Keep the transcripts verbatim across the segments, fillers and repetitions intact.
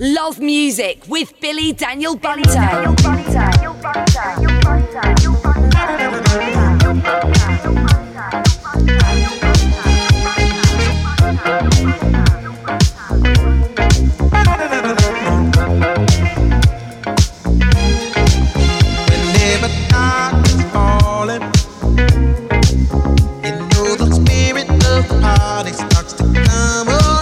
Love Music with Billy Daniel Bunter. Billy Daniel Bunter. Whenever dark is falling, you know the spirit of the party starts to come alive.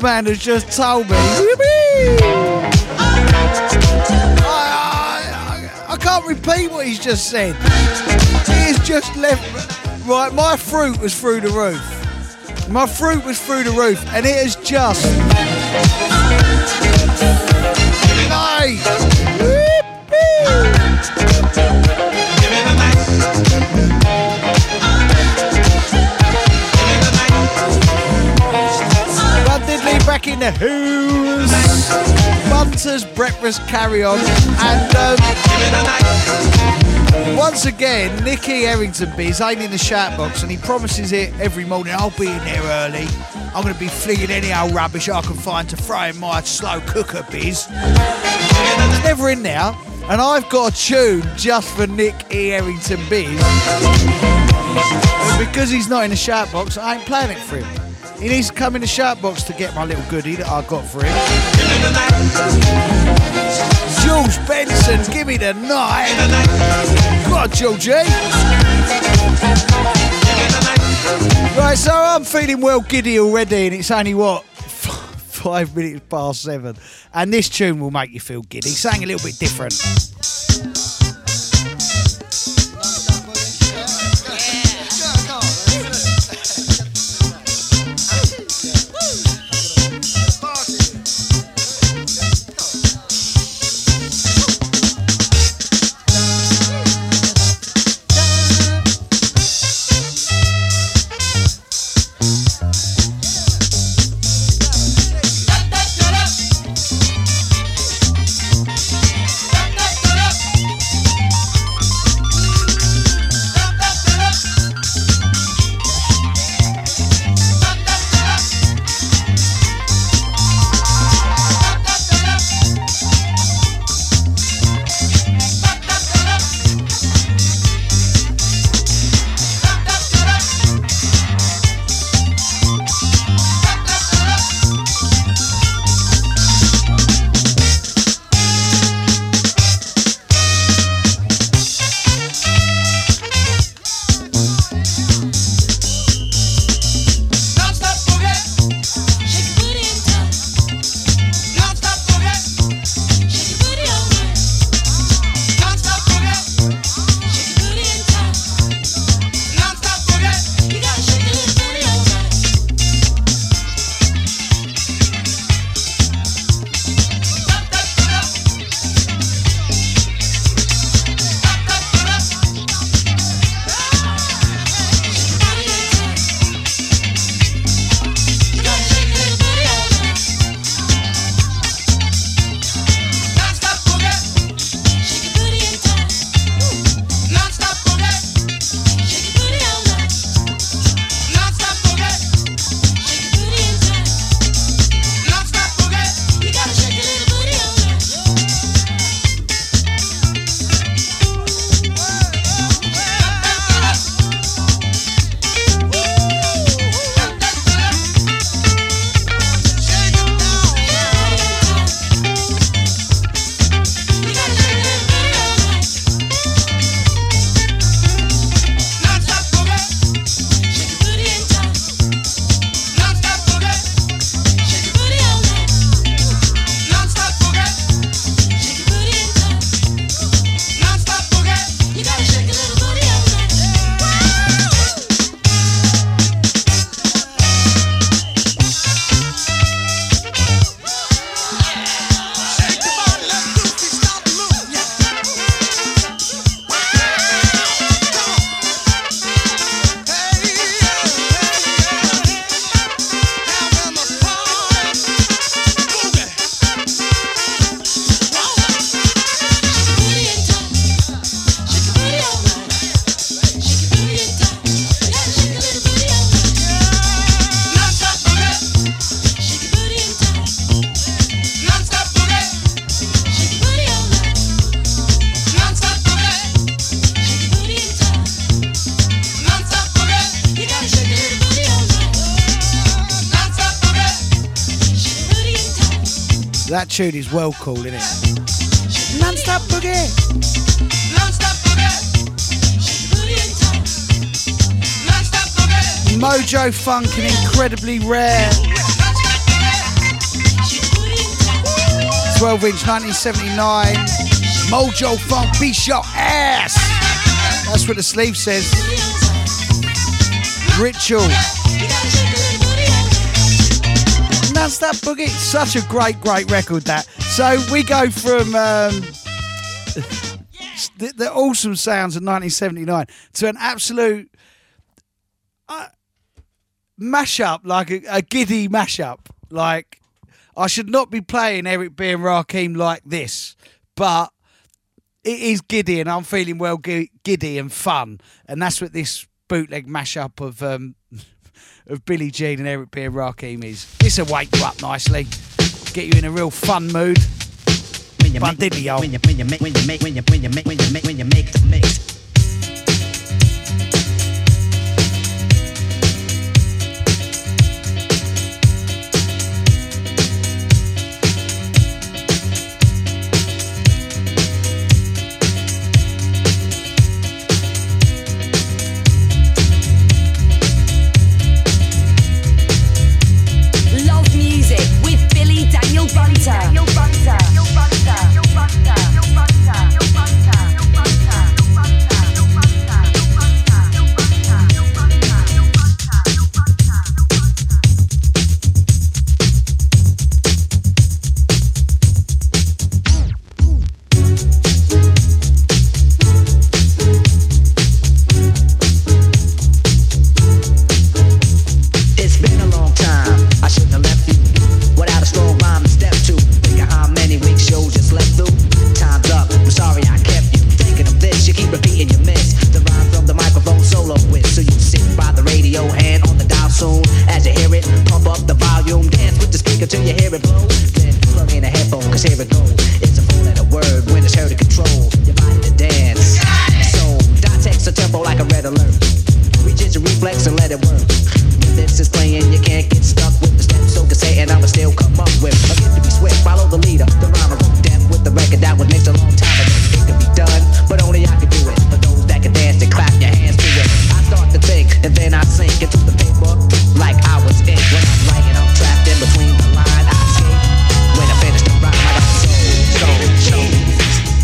Man has just told me. I, I, I can't repeat what he's just said. He has just left. Right, my fruit was through the roof. My fruit was through the roof, and it has just. In the Who's, Bunter's Breakfast Carry On, and um, once again, Nicky Errington Biz ain't in the shout box, and he promises it every morning. I'll be in there early. I'm going to be flinging any old rubbish I can find to throw in my slow cooker, Biz. It's never in now, and I've got a tune just for Nicky Errington Biz. But because he's not in the shout box, I ain't playing it for him. He needs to come in the shout box to get my little goodie that I got for him. George Benson, give me the night. God, Georgie. Right, so I'm feeling well giddy already, and it's only what? five minutes past seven. And this tune will make you feel giddy. Something a little bit different. Tune is well cool, isn't it? Non-stop boogie. Non-stop boogie. Mojo Funk and Incredibly Rare. twelve inch nineteen seventy-nine. Mojo Funk, beat your ass. That's what the sleeve says. Ritual. Non-stop boogie, such a great, great record that. So we go from um, the, the awesome sounds of nineteen seventy-nine to an absolute uh, mashup, like a, a giddy mashup. Like, I should not be playing Eric B and Rakim like this, but it is giddy and I'm feeling well giddy and fun. And that's what this bootleg mashup of... Um, of Billie Jean and Eric B and Rakim is. It's a wake you up nicely, get you in a real fun mood. When you but make, diddy, when you when you make when you make when you when you make when you make when you make the mix. With flow, then plug in a headphone, cause here we go. It's a four-letter word when it's heard to control your body to dance. So, dot text a tempo like a red alert. Reach into reflex and let it work. This is playing, you can't get stuck with the steps, so can say, and I'ma still come up with a gift to be swift, follow the leader, the rhymer of death with the record that was mixed a long time ago. It could be done, but only I can do it. For those that can dance, they clap your hands to it. I start to think, and then I sink into the paper like I was in. When I'm writing, I'm trapped in between the line. I escape when I finish the rhyme. I got soul, soul, soul.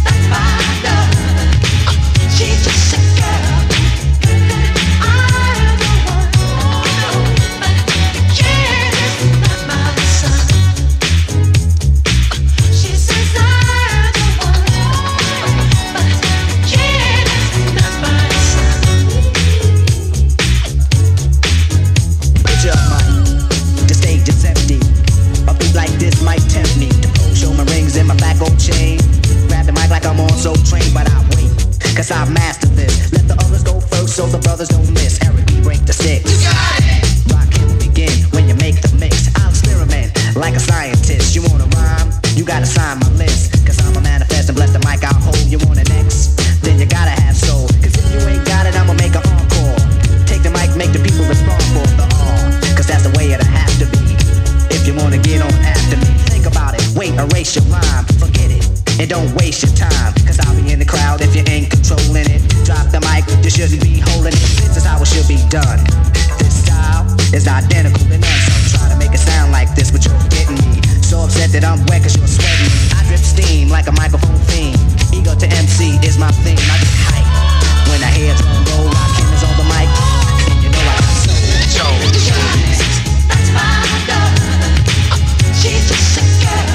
That's my love. She's just a girl. So trained, but I wait, cause I mastered this. Let the others go first, so the brothers don't miss. Eric B, break the six. You got it! Rock will begin when you make the mix. I'll experiment like a scientist. You wanna rhyme? You gotta sign my list. Cause I'm a manifest and bless the mic I hold. You want an X? Then you gotta have soul. Cause if you ain't got it, I'ma make an encore. Take the mic, make the people respond for the all. Cause that's the way it'll have to be. If you wanna get on after me, think about it. Wait, erase your rhyme. Forget it. And don't waste your time, cause I'll be in the crowd if you ain't controlling it. Drop the mic, you shouldn't be holding it. This is how it should be done. This style is identical to none. So try to make it sound like this, but you're getting me. So upset that I'm wet cause you're sweating me. I drip steam like a microphone theme. Ego to M C is my theme. I get hype when I hear a drum roll. Rock him is on the mic, and you know I got soul. That's my love. She's just a girl.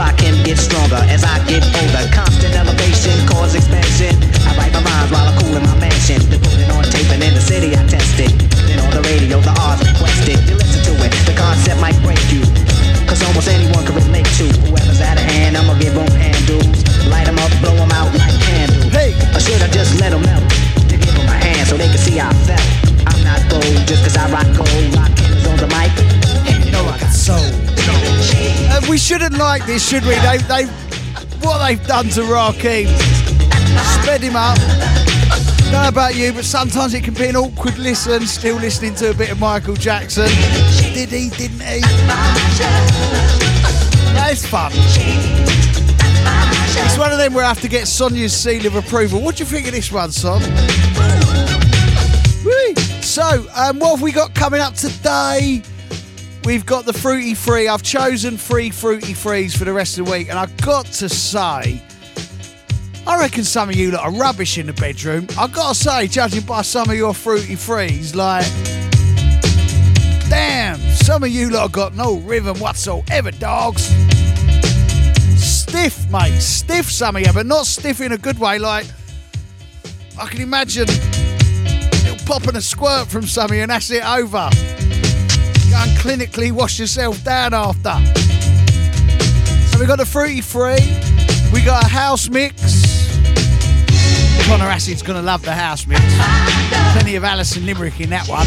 I can get stronger as I get older. Constant elevation, cause expansion. I write my rhymes while I cool in my mansion. They put it on tape and in the city I test it. Then on the radio the R's requested. You listen to it, the concept might break you. Cause almost anyone can relate to. Whoever's out of hand, I'ma give them handles. Light them up, blow them out like candles. Hey! Or should I just let them melt? To give them a hand so they can see how I felt. I'm not bold just cause I rock gold. Rock hands on the mic. And you know I got soul. Uh, we shouldn't like this, should we? They, they, what they've done to Rakim, sped him up. Don't know about you, but sometimes it can be an awkward listen. Still listening to a bit of Michael Jackson. Did he? Didn't he? That's fun. It's one of them where I have to get Sonia's seal of approval. What do you think of this one, Son? Whee! So, um, what have we got coming up today? We've got the Fruity Free. I've chosen three Fruity Frees for the rest of the week, and I've got to say, I reckon some of you lot are rubbish in the bedroom. I've got to say, judging by some of your Fruity Frees, like, damn, some of you lot have got no rhythm whatsoever, dogs. Stiff, mate, stiff some of you, but not stiff in a good way, like, I can imagine it'll pop and a squirt from some of you, and that's it, over. And clinically wash yourself down after. So we got the Fruity Free, we got a house mix. Connor Acid's gonna love the house mix. Plenty of Alison Limerick in that one.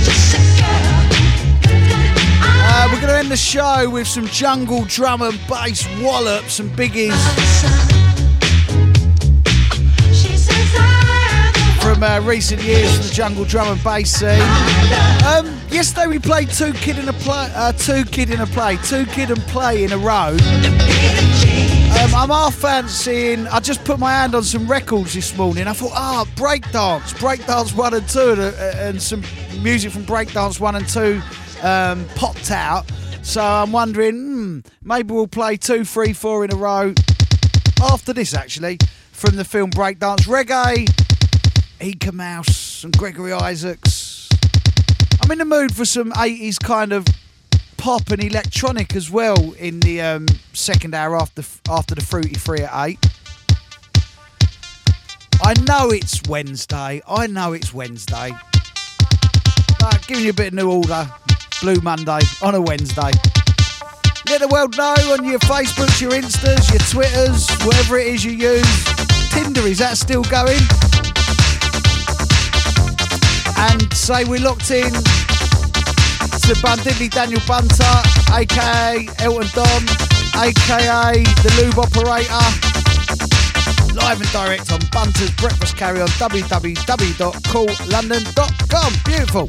Uh, we're gonna end the show with some jungle drum and bass wallops and biggies from uh, recent years from the jungle drum and bass scene. Um, Yesterday we played Two Kid and a Play, uh, Two Kid and a Play, Two Kid and Play in a row. Um, I'm half fancying. I just put my hand on some records this morning. I thought, ah, oh, Breakdance, Breakdance One and Two, and, uh, and some music from Breakdance One and Two um, popped out. So I'm wondering, hmm, maybe we'll play two, three, four in a row after this, actually, from the film Breakdance. Reggae, Eek-A-Mouse, and Gregory Isaacs. I'm in the mood for some eighties kind of pop and electronic as well in the um, second hour after after the Fruity Free at eight. I know it's Wednesday. I know it's Wednesday. But giving you a bit of new order. Blue Monday on a Wednesday. Let the world know on your Facebooks, your Instas, your Twitters, whatever it is you use. Tinder, is that still going? And say we're locked in to Billy Daniel Bunter, aka Elton Don, aka the Lube Operator, live and direct on Bunter's Breakfast Carry on w w w dot cool london dot com. Beautiful.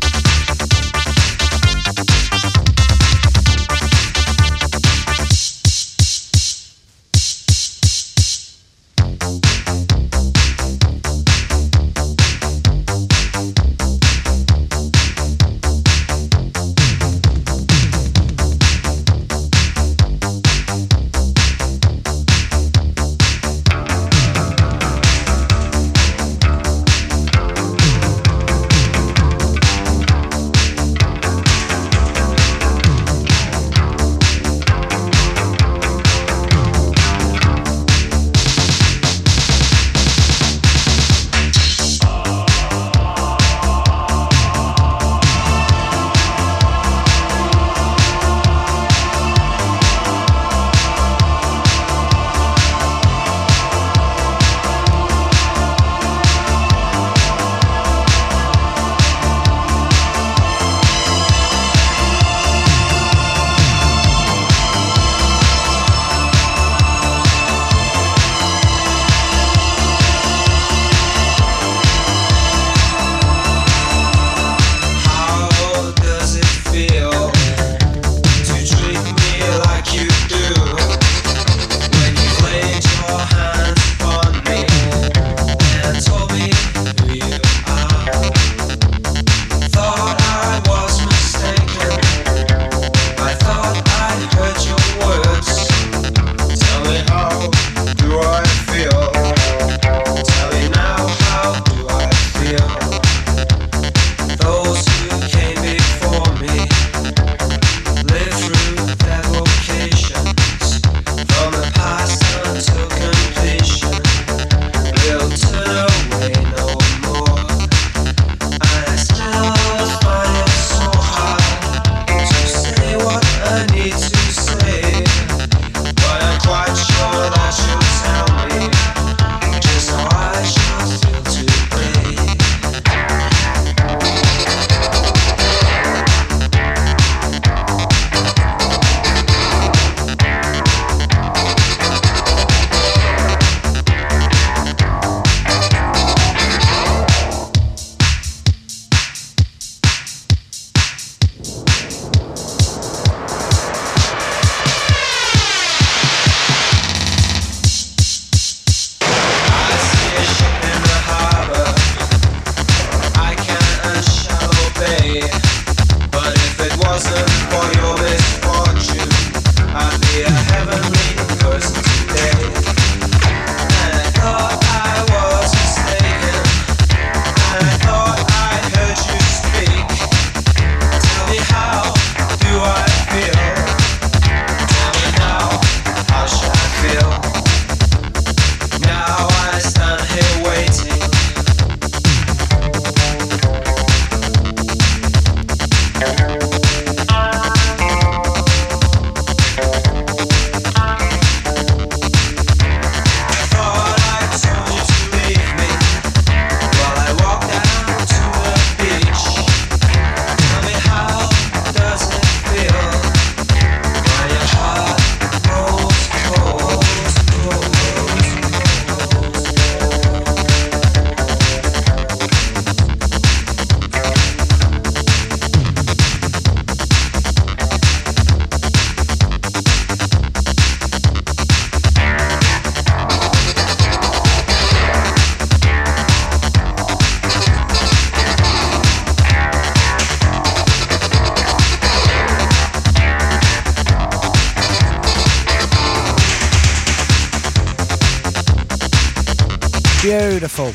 Beautiful.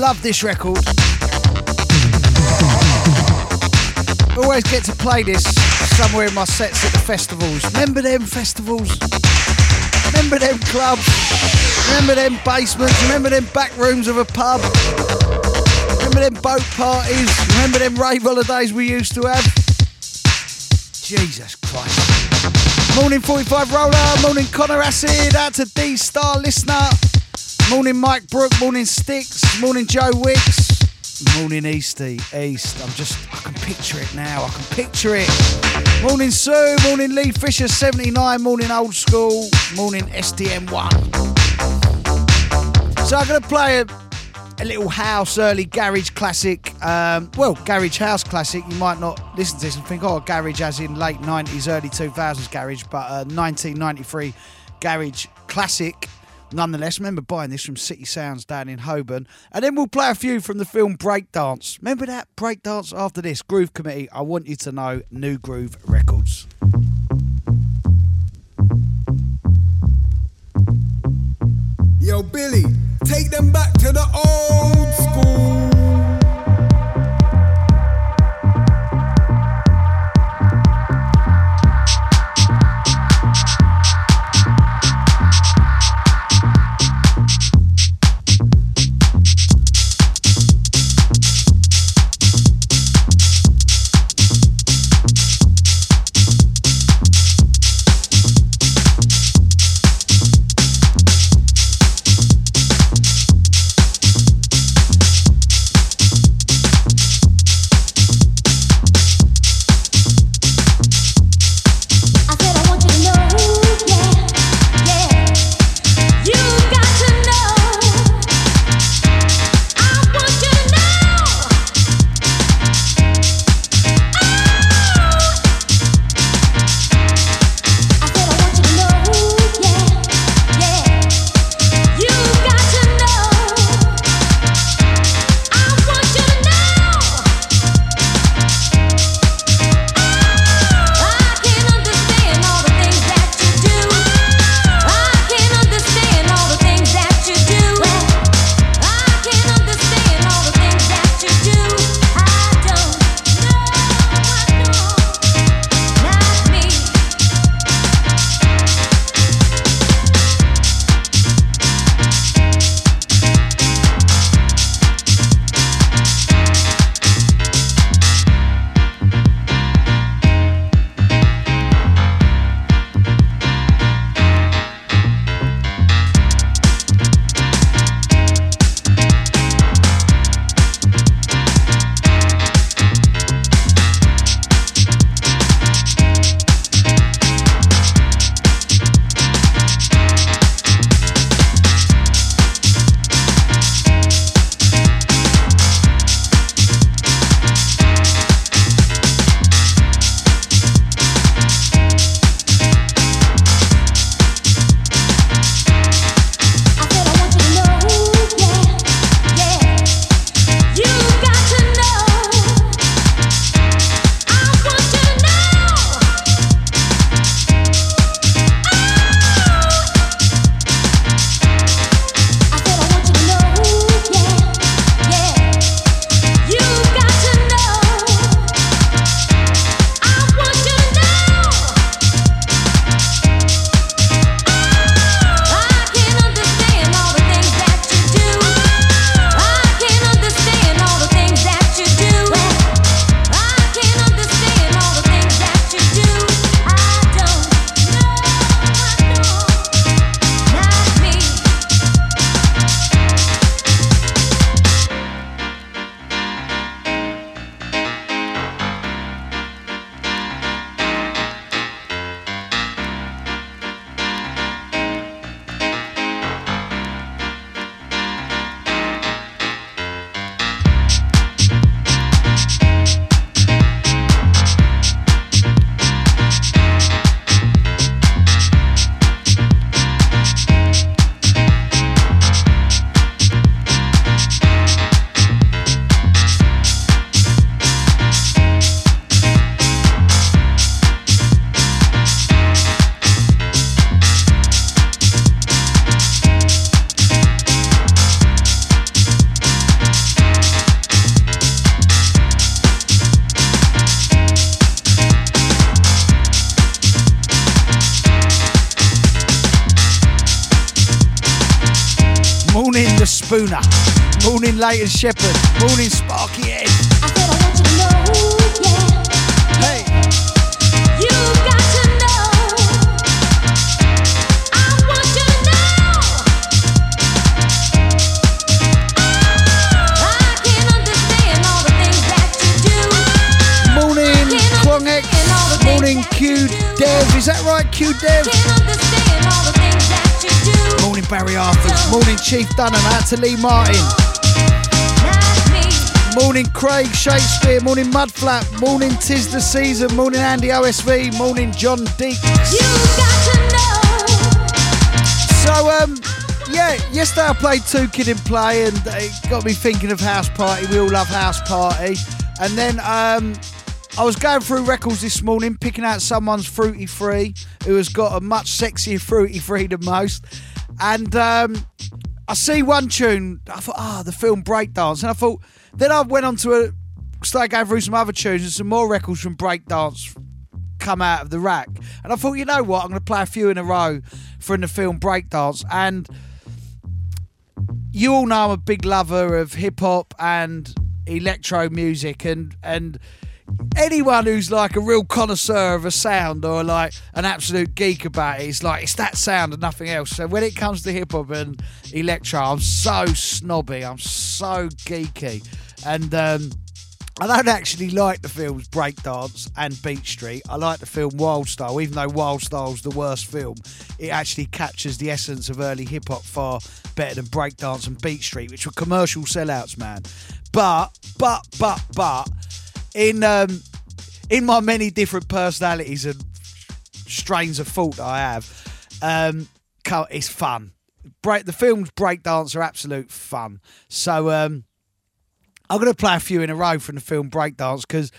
Love this record. Always get to play this somewhere in my sets at the festivals. Remember them festivals? Remember them clubs, remember them basements, remember them back rooms of a pub, remember them boat parties, remember them rave holidays we used to have. Jesus Christ. Morning forty-five Roller, morning Connor Acid, out to D Star Listener, morning Mike Brook, morning Sticks, morning Joe Wicks. Morning Eastie, East, I'm just, I can picture it now, I can picture it. Morning Sue, morning Lee Fisher seventy-nine, morning Old School, morning S D M one. So I'm going to play a, a little house, early garage classic, um, well, garage house classic. You might not listen to this and think, oh, garage as in late nineties, early two thousands garage, but a nineteen ninety-three garage classic. Nonetheless, remember buying this from City Sounds down in Holborn. And then we'll play a few from the film Breakdance. Remember that? Breakdance after this. Groove Committee, I want you to know, New Groove Records. Yo, Billy, take them back to the old school. Spooner. Morning Leighton Shepherd. Morning Sparky Ed. I said I want you to know, yeah. Hey. You got to know. I want you to know. Oh, I can understand all the things that you do. Morning Kwong X. Morning Q Dev. Is that right, Q Dev? Morning Barry Arthur. Morning Chief Dunham. Out to Lee Martin. Morning Craig Shakespeare. Morning Mudflap. Morning Tis the Season. Morning Andy O S V. Morning John Deeks. So um yeah, yesterday I played Two Kid and Play and it got me thinking of House Party. We all love House Party. And then um I was going through records this morning, picking out someone's Fruity Free, who has got a much sexier Fruity Free than most. And um, I see one tune, I thought, ah, oh, the film Breakdance. And I thought, then I went on to a, started going through some other tunes and some more records from Breakdance come out of the rack. And I thought, you know what, I'm going to play a few in a row from the film Breakdance. And you all know I'm a big lover of hip-hop and electro music and and... anyone who's like a real connoisseur of a sound or like an absolute geek about it, it's like, it's that sound and nothing else. So when it comes to hip-hop and electro, I'm so snobby, I'm so geeky. And um, I don't actually like the films Breakdance and Beat Street. I like the film Wild Style, even though Wild Style's the worst film. It actually captures the essence of early hip-hop far better than Breakdance and Beat Street, which were commercial sellouts, man. But, but, but, but... In um, in my many different personalities and strains of thought that I have, um, it's fun. Break the films Breakdance are absolute fun. So um, I'm going to play a few in a row from the film Breakdance because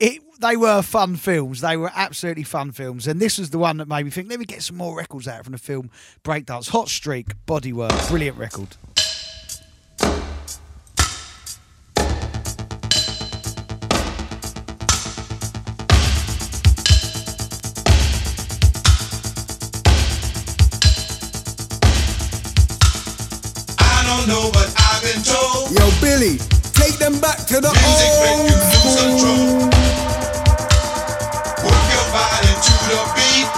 it they were fun films. They were absolutely fun films. And this was the one that made me think, let me get some more records out from the film Breakdance. Hot Streak, Bodywork, brilliant record. Yo, Billy, take them back to the music old you lose control. Work your body to the beat.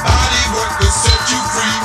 Body work will set you free.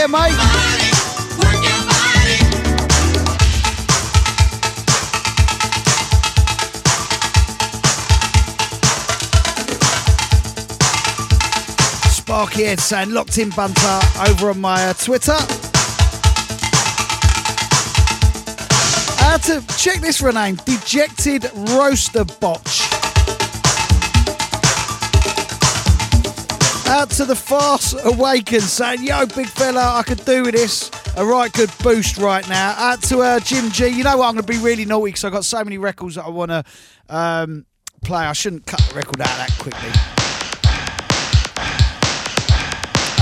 here, mate. Sparky Ed saying, locked in Bunter over on my uh, Twitter. Uh, to check this for a name, Dejected Roaster Botch. Out to the Fast Awaken saying, yo, big fella, I could do with this. A right good boost right now. Out to uh, Jim G. You know what? I'm going to be really naughty because I've got so many records that I want to um, play. I shouldn't cut the record out that quickly.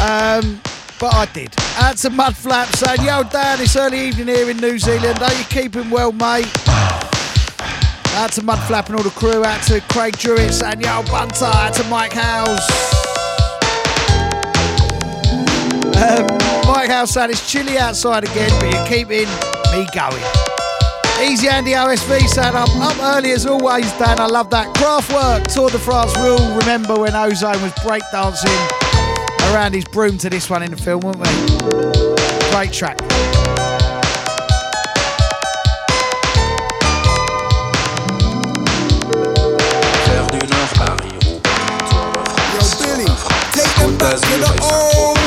Um, but I did. Out to Mudflap saying, yo, Dan, it's early evening here in New Zealand. Are you keeping well, mate? Out to Mudflap and all the crew. Out to Craig Druitt saying, yo, Bunter. Out to Mike Howes. Um, Mike House said it's chilly outside again, but you're keeping me going. Easy Andy O S V said I'm up early as always, Dan. I love that. Kraftwerk, Tour de France. We all remember when Ozone was breakdancing around his broom to this one in the film, weren't we? Great track. Yo, Billy, take them back to the old.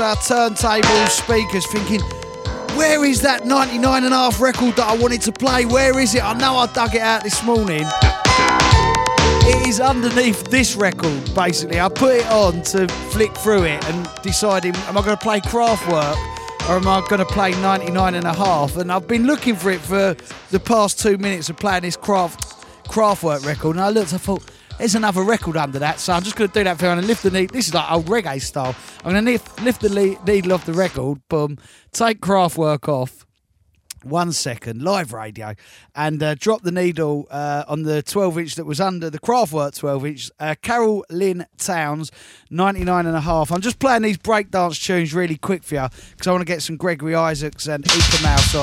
Our turntable speakers thinking, where is that ninety-nine and a half record that I wanted to play? Where is it? I know I dug it out this morning. It is underneath this record, basically. I put it on to flick through it and deciding, am I going to play Kraftwerk or am I going to play ninety-nine and a half? And I've been looking for it for the past two minutes of playing this Kraft, Kraftwerk record. And I looked, I thought, there's another record under that, so I'm just going to do that for you and lift the needle. This is like old reggae style. I'm going to lift, lift the le- needle off the record, boom, take Kraftwerk off, one second, live radio, and uh, drop the needle uh, on the twelve-inch that was under, the Kraftwerk twelve-inch, uh, Carol Lynn Towns, ninety-nine and a half. I'm just playing these breakdance tunes really quick for you, because I want to get some Gregory Isaacs and Eek-A-Mouse on.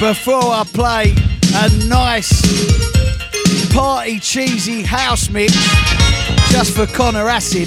Before I play a nice party cheesy house mix just for Connor Acid.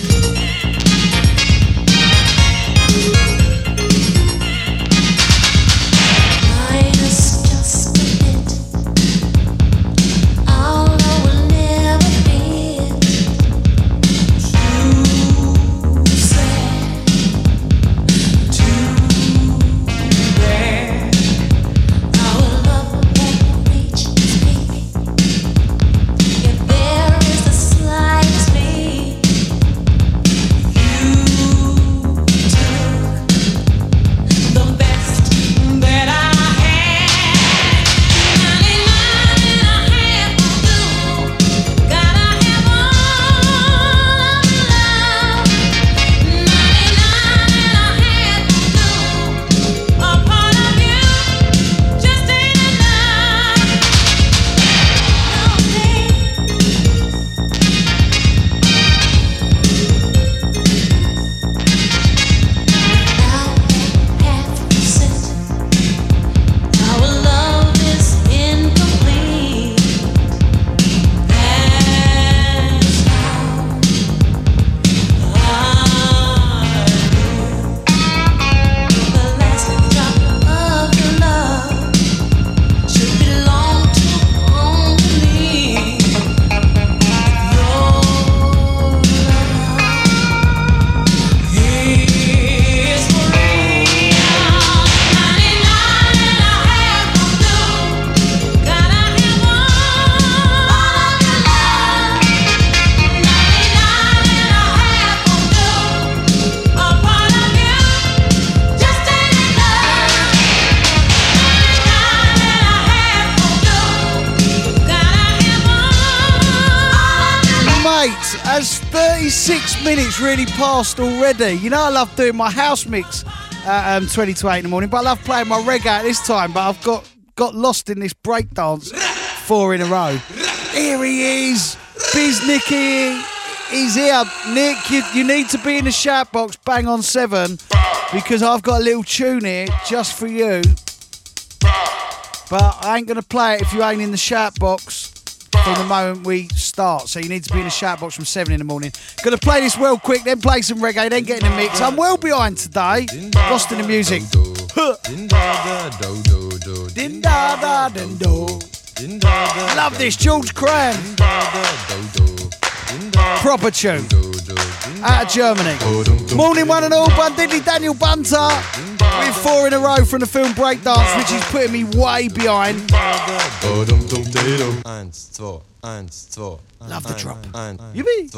That's thirty-six minutes really passed already. You know I love doing my house mix at um, twenty to eight in the morning, but I love playing my reggae at this time, but I've got, got lost in this breakdance four in a row. Here he is, Biz Nicky. He's here. Nick, you, you need to be in the shout box, bang on seven, because I've got a little tune here just for you. But I ain't going to play it if you ain't in the shout box from the moment we start. So you need to be in the shout box from seven in the morning. Going to play this well quick, then play some reggae, then get in the mix. I'm well behind today. Lost in the music. I love this, George Cram. Proper tune. Out of Germany. Morning one and all, Billy Daniel Bunter. With four in a row from the film Breakdance, which is putting me way behind. Love the drop. Yippee!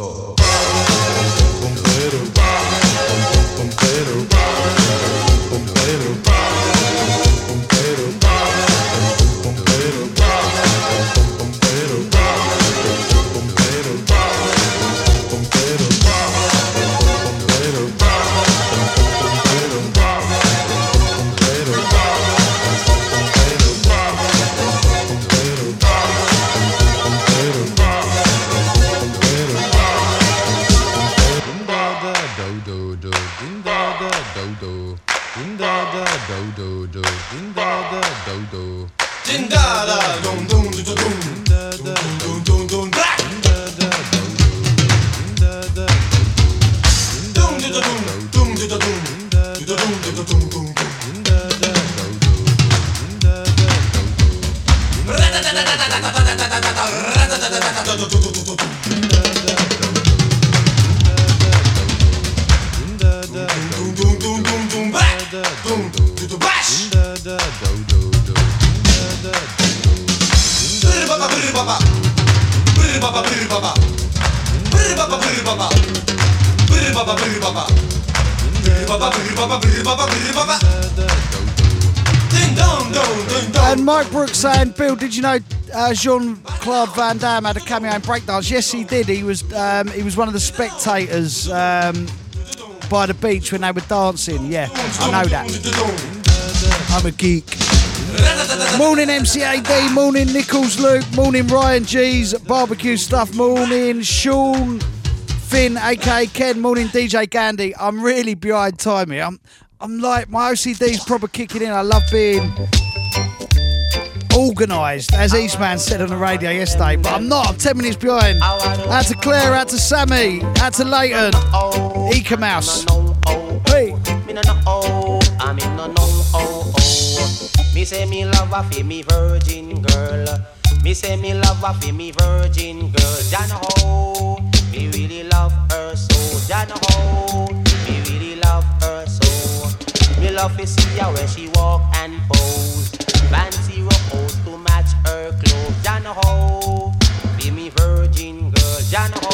You know, uh, Jean-Claude Van Damme had a cameo in Breakdance. Yes, he did. He was um, he was one of the spectators um, by the beach when they were dancing. Yeah, I know that. I'm a geek. Morning M C A D, morning Nichols Luke, morning Ryan G's, barbecue stuff, morning Sean Finn, aka Ken, morning D J Gandhi. I'm really behind time here. I'm, I'm like, my O C D's proper kicking in. I love being organised, as Eastman said on the radio yesterday, but I'm not. I'm ten minutes behind. Out to Claire, out to Sammy, out to Leighton, Eek-A-Mouse. Hey! I'm in no no. Me say me love a fi me virgin girl. Me say me love a fi me virgin girl. Jano, me really love her so. Jano, me really love her so. Me love to see her when she walk and pose. Fancy rock to match her clothes. Jano, be me virgin girl. Jano,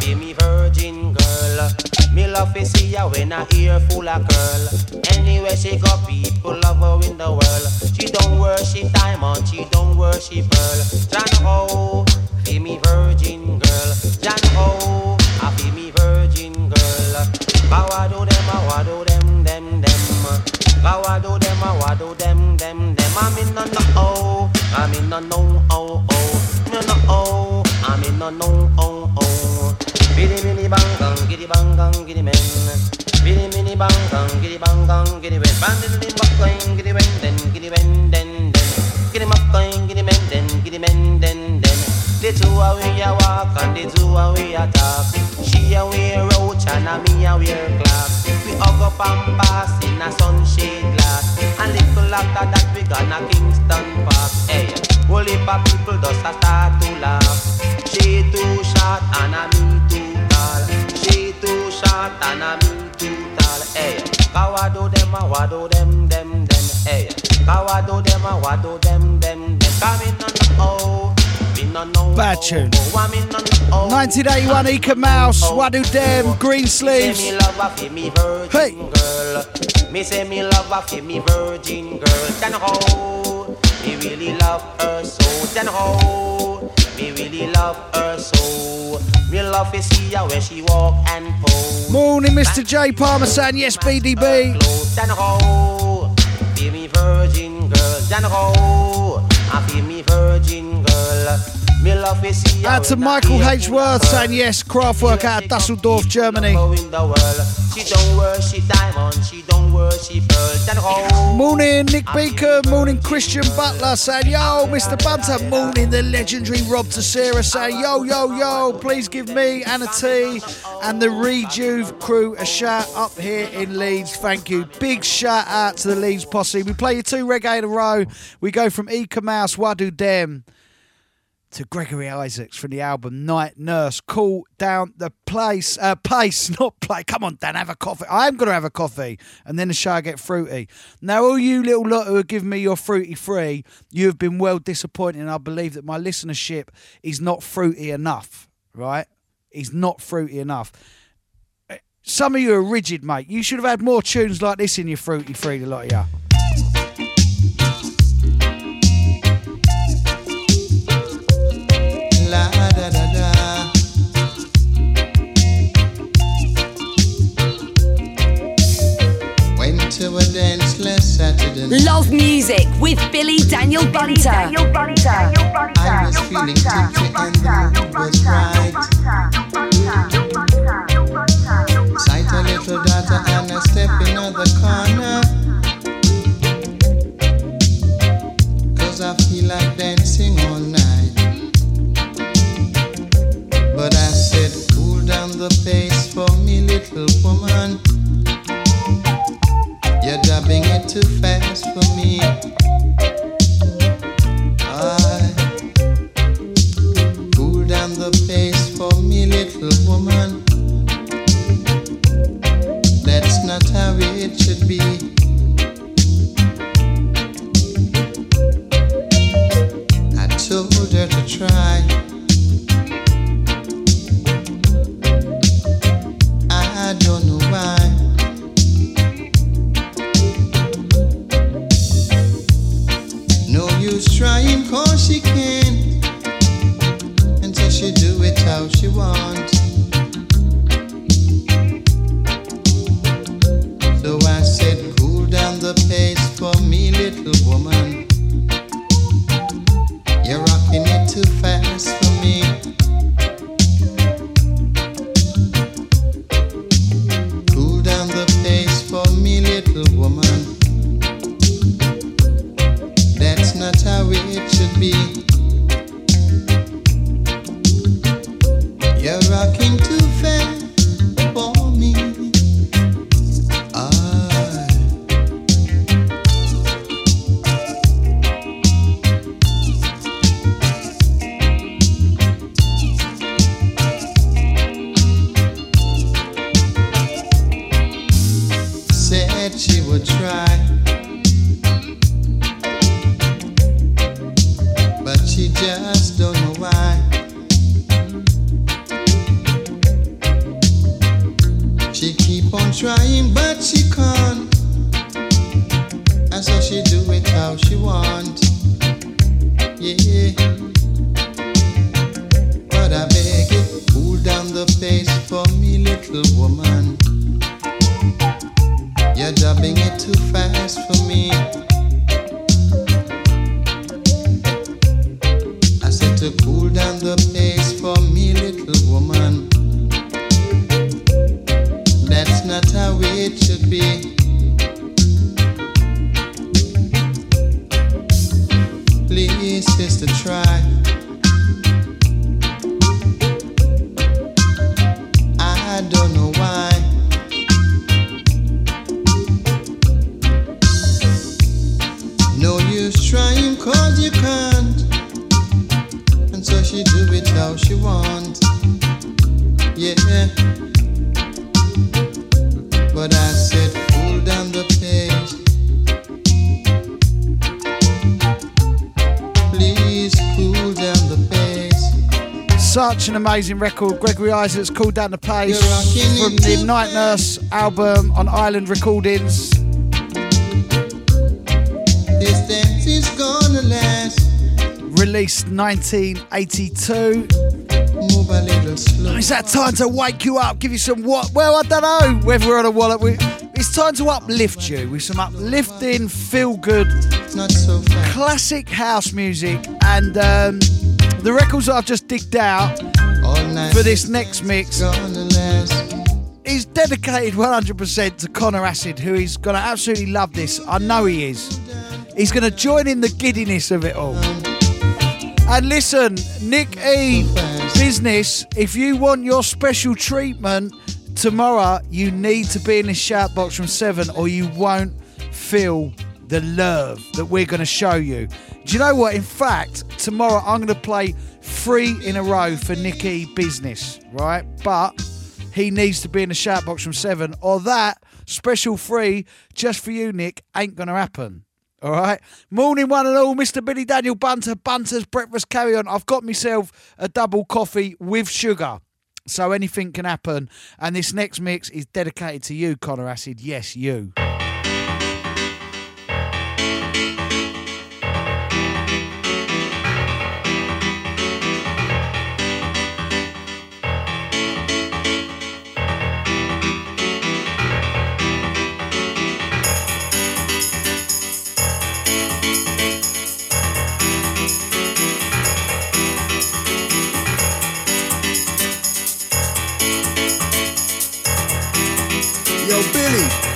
be me virgin girl. Me love to see her when I hear full of curl. Anywhere she got people love her in the world. She don't worship diamond, she don't worship pearl. Jano, be me virgin girl. Jano, I be me virgin girl. Bawa do them, bawa do them, them, them. Bawa do them, bawa do them, them, them. I'm in no no oh, I'm in no no oh oh, no no oh, I'm in no no oh oh. Bidi bidi bang bang, giddy bang bang, giddy men. Bidi bidi bang bang, giddy bang bang, giddy men. Bang bang bang, giddy men, then giddy men, then then. Giddy bang, giddy men, then giddy men, then then. The two away a walk and the two away a talk. She a wear roach and a me a wear clock. We hug up and pass in a sunshade glass. And little after that we gonna Kingston Park. Hey, whole heap of people just a start to laugh. She too short and a me too tall. She too short and a me too tall. Hey, kawado them a wado them them them. Hey, kawado them a wado them them them. Come in on the oh. Bad tune. nineteen eighty-one, Eek-A-Mouse, Wadu Dem, Green Sleeves. Hey! Me say me love a fi me virgin girl. Then how? Me really love her so. Then how? Me really love her so. Me love to see her where she walk and pose. Morning, Mister J. Parmesan. Yes, B D B. Feel me virgin girl. Then how? I feel me virgin girl. Me love to see her. Out to Michael H. Worth saying yes. Kraftwerk out of Dusseldorf, Germany. She don't worship diamond, she don't worship pearl. Morning Nick Beaker, morning Christian Butler saying yo Mister Bunter, morning the legendary Rob Tessera saying yo yo yo, please give me and a tea and the Rejuve crew a shout up here in Leeds, thank you. Big shout out to the Leeds posse. We play you two reggae in a row. We go from Eek-A-Mouse, Wadu Dem to Gregory Isaacs from the album Night Nurse, Cool Down the Place, uh, Pace, not Play. Come on, Dan, have a coffee. I am going to have a coffee, and then the show I get fruity. Now, all you little lot who are giving me your fruity free, you have been well disappointed, and I believe that my listenership is not fruity enough, right? Is not fruity enough. Some of you are rigid, mate. You should have had more tunes like this in your fruity free, the lot of you. To a dance last Saturday night. Love music with Billy Daniel Bunter. I was feeling tipsy and the mood was right. Sight a little daughter and I step in the corner, cause I feel like dancing all night. But I said cool down the pace for me little woman, you're dubbing it too fast for me. I cool down the pace for me, little woman. That's not how it should be. I told her to try. I don't know why. Trying cause she can, and so she do it how she want. So I said cool down the pace for me little woman, you're rocking it too fast for me. Cool down the pace for me little woman, that's not how it should be. You're rocking too fast for me. I said she would try, just don't know why. She keep on trying but she can't, and so she do it how she want. Yeah, but I beg you, cool down the pace for me little woman, you're dubbing it too fast for me. To cool down the pace for me little woman, that's not how it should be. Please sister try, I don't know why. No use trying cause you can't, so she do it how she want. Yeah, but I said cool down the pace, please cool down the pace. Such an amazing record, Gregory Isaacs, Cool Down the Pace from the Night Nurse album on Island Recordings. This dance is gonna last. released nineteen eighty-two. It's that time to wake you up, give you some what? Well, I don't know whether we're on a wallet. We, it's time to uplift you with some uplifting, feel-good, classic house music. And um, the records that I've just digged out for this next mix is dedicated one hundred percent to Connor Acid, who is going to absolutely love this. I know he is. He's going to join in the giddiness of it all. And listen, Nick E Business, if you want your special treatment tomorrow, you need to be in this shout box from seven, or you won't feel the love that we're going to show you. Do you know what? In fact, tomorrow I'm going to play three in a row for Nick E Business, right? But he needs to be in the shout box from seven, or that special three just for you, Nick, ain't going to happen. All right. Morning, one and all. Mister Billy Daniel Bunter, Bunter's Breakfast Carry On. I've got myself a double coffee with sugar, so anything can happen. And this next mix is dedicated to you, Connor Acid. Yes, you.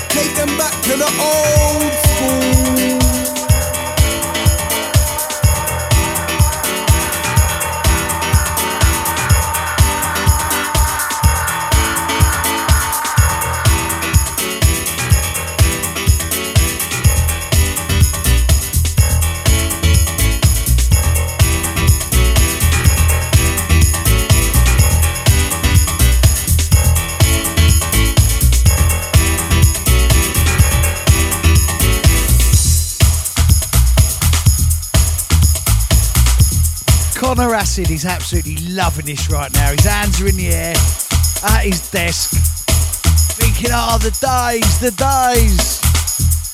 Take them back to the old school. Connor Acid is absolutely loving this right now. His hands are in the air at his desk, thinking, oh, the days, the days.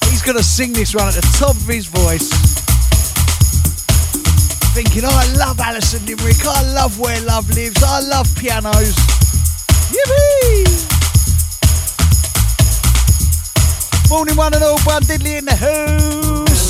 He's going to sing this one at the top of his voice. Thinking, oh, I love Alison Limerick, I love Where Love Lives, I love pianos. Yippee! Morning, one and all, Bun Diddley in the house.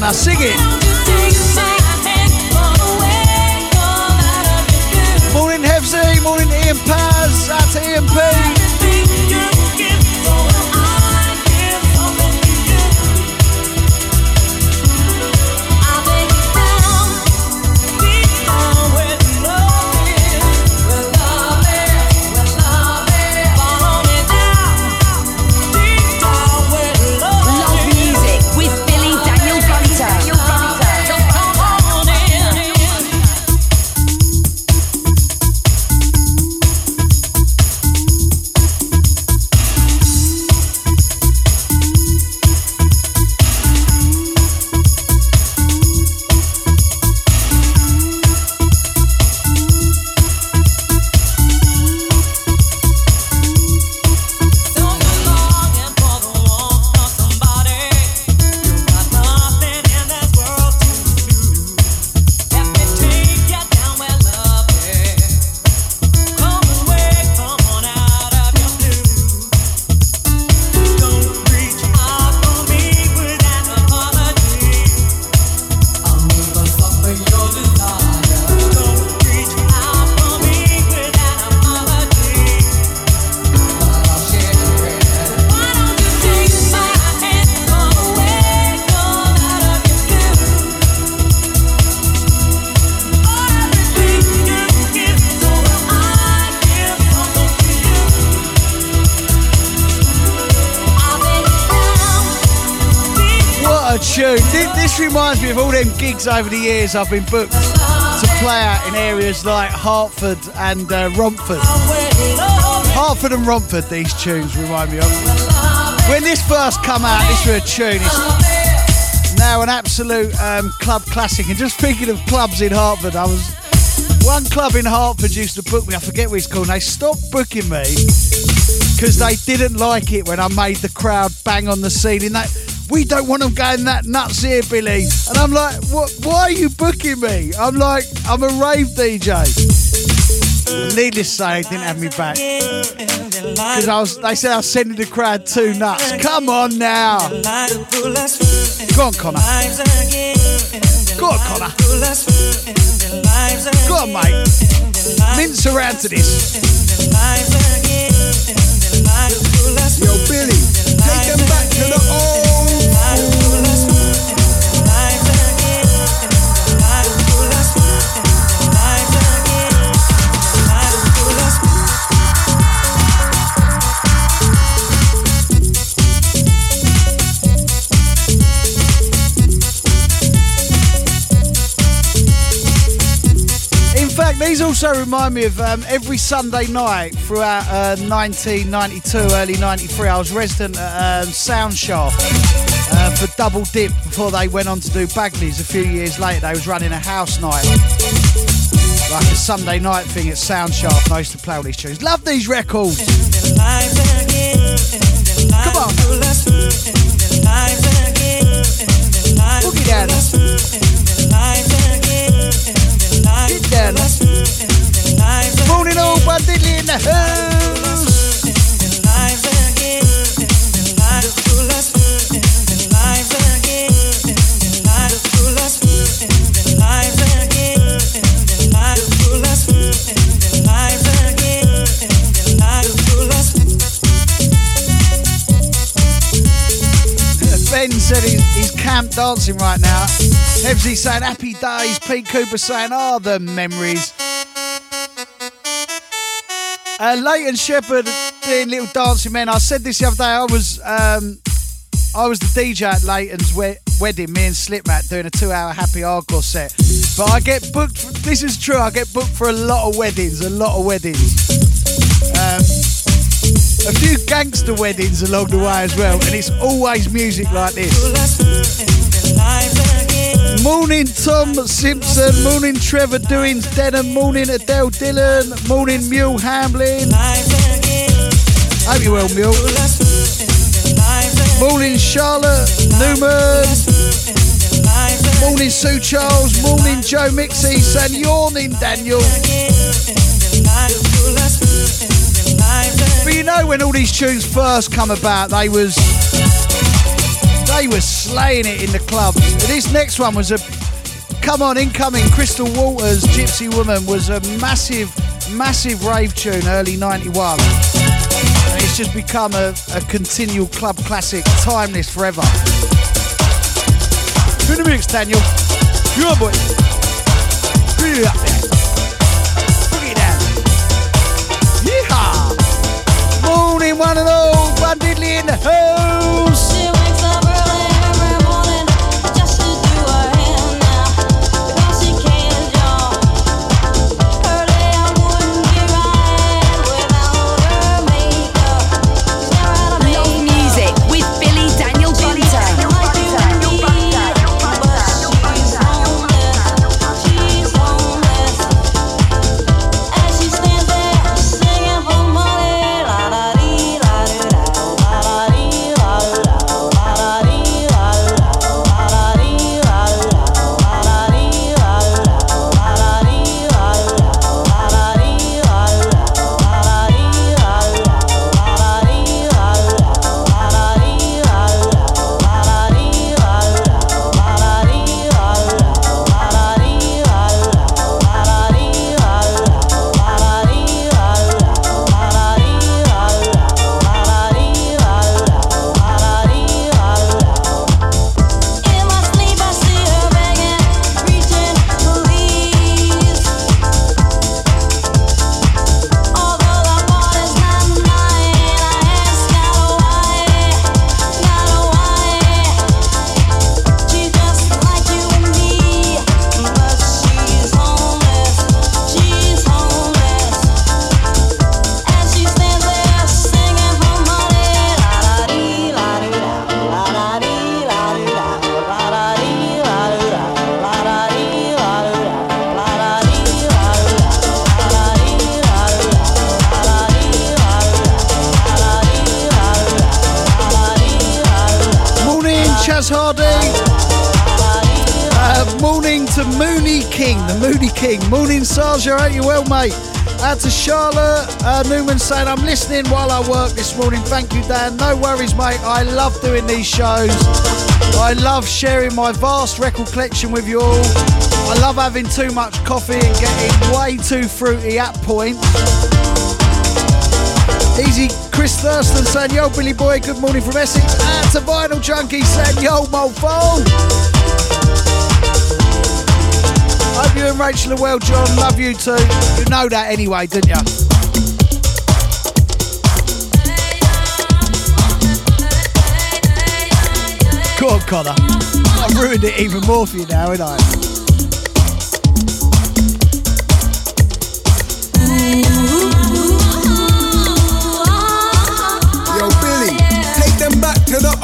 Now sing it. Morning Hevzy, morning Ian Paz, out to Ian P. Love music with Billy Daniel Bunter. a tune. This reminds me of all them gigs over the years I've been booked to play out in areas like Hartford and uh, Romford. Hartford and Romford, these tunes remind me of. When this first come out, this was a tune. It's now an absolute um, club classic. And just thinking of clubs in Hartford, I was... One club in Hartford used to book me, I forget what it's called, and they stopped booking me because they didn't like it when I made the crowd bang on the ceiling. That we don't want them going that nuts here, Billy. And I'm like, what? Why are you booking me? I'm like, I'm a rave D J. Needless to say, they didn't have me back because I was. They said I was sending the crowd too nuts. Come on now. Go on, Connor. Go on, Connor. Go on, mate. Mince around to this. Yo, Billy, take them back to the old. These also remind me of um, every Sunday night throughout uh, nineteen ninety-two, early ninety-three. I was resident at um, SoundSharp uh, for Double Dip before they went on to do Bagley's. A few years later, they was running a house night, like a Sunday night thing at SoundSharp. And I used to play all these tunes. Love these records. Come on. Boogie down. Get down. Morning, old Badilly in the house. Ben said he's, he's camp dancing right now. Hevzy saying happy days. Pete Cooper saying, ah, oh, the memories. Uh, Leighton Shepherd doing Little Dancing Men. I said this the other day. I was um, I was the D J at Leighton's we- wedding, me and Slipmat doing a two-hour happy hardcore set. But I get booked. For, this is true. I get booked for a lot of weddings. A lot of weddings. Um, a few gangster weddings along the way as well, and it's always music like this. Morning Tom Simpson, morning Trevor Doings Denham, morning Adele Dillon, morning Mule Hamlin. Hope you're well, Mule. Morning Charlotte Newman. Morning Sue Charles, morning Joe Mixie, saying yawning Daniel. But you know when all these tunes first come about, they was... They were slaying it in the club. This next one was a... Come on, incoming. Crystal Waters, Gypsy Woman, was a massive, massive rave tune, early ninety-one. And it's just become a, a continual club classic, timeless forever. Do the mix, Daniel. Your boy. Put it up there. Put it down. Yeehaw! Morning, one and all. Bandidly in the house. Chaz Hardy. Uh, morning to Mooney King, the Mooney King. Morning Sarja, how you well, mate? Uh, to Charlotte uh, Newman saying, I'm listening while I work this morning. Thank you, Dan. No worries, mate. I love doing these shows. I love sharing my vast record collection with you all. I love having too much coffee and getting way too fruity at points. Easy Chris Thurston saying, yo, Billy Boy, good morning from Essex. And to Vinyl Junkie saying, yo, Mofo. Hope you and Rachel are well, John. Love you too. You know that anyway, didn't you? Go on, Connor. I've ruined it even more for you now, haven't I? Yo, Billy, take them back to the old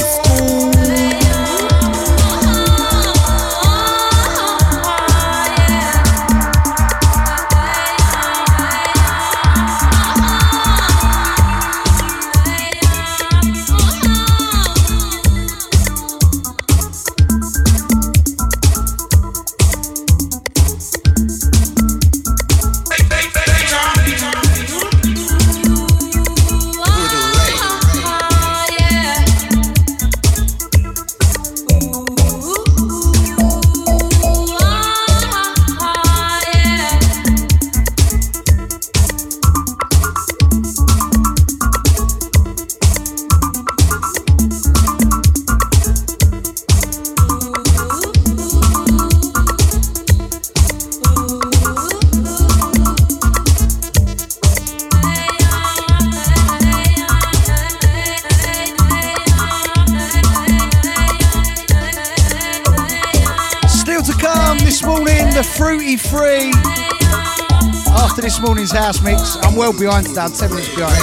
school. Morning's house mix. I'm well behind today, I'm ten minutes behind.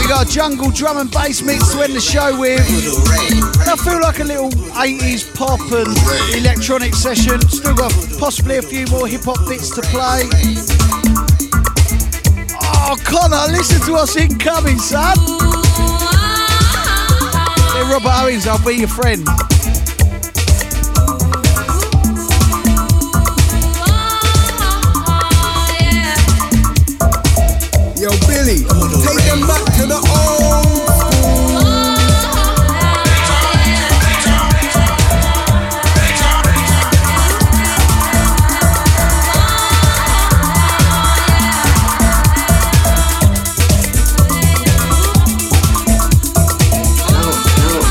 We got a jungle drum and bass mix to end the show with. And I feel like a little eighties pop and electronic session. Still got possibly a few more hip hop bits to play. Oh, Connor, listen to us incoming, son. Hey, Robert Owens, I'll be your friend. Yo, Billy, take them back to the old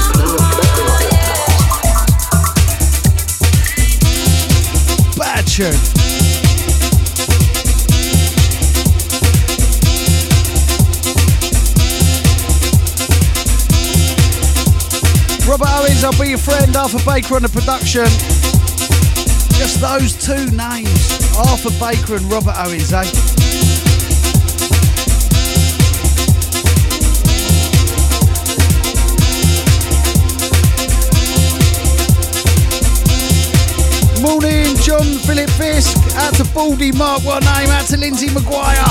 school. Bad tune. Robert Owens, I'll be your friend. Arthur Baker on the production. Just those two names, Arthur Baker and Robert Owens, eh? Morning, John Philip Fisk. Out to Baldy Mark, what a name. Out to Lindsay Maguire.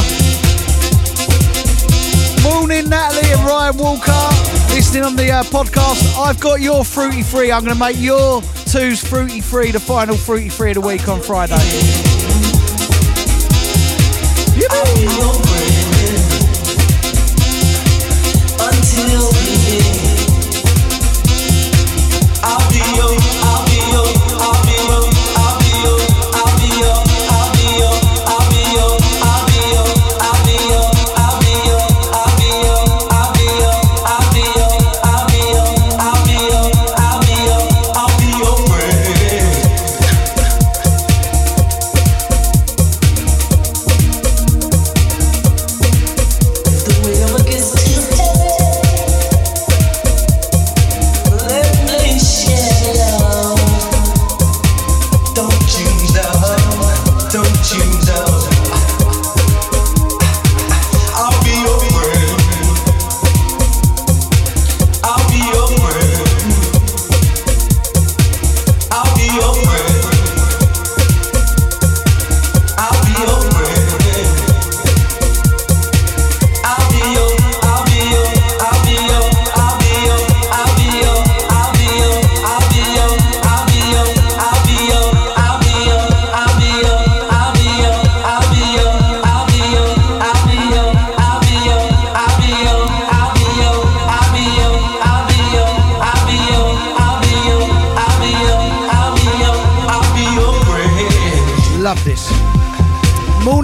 Morning, Natalie and Ryan Walker. Listening on the uh, podcast, I've got your fruity free. I'm going to make your two's fruity free the final fruity free of the week on Friday. I'll be your, I'll be your, I'll be your, I'll be your, I'll be your, I'll be your, I'll be your, I'll be your, I'll be your, I'll be your, I'll be your, I'll be your.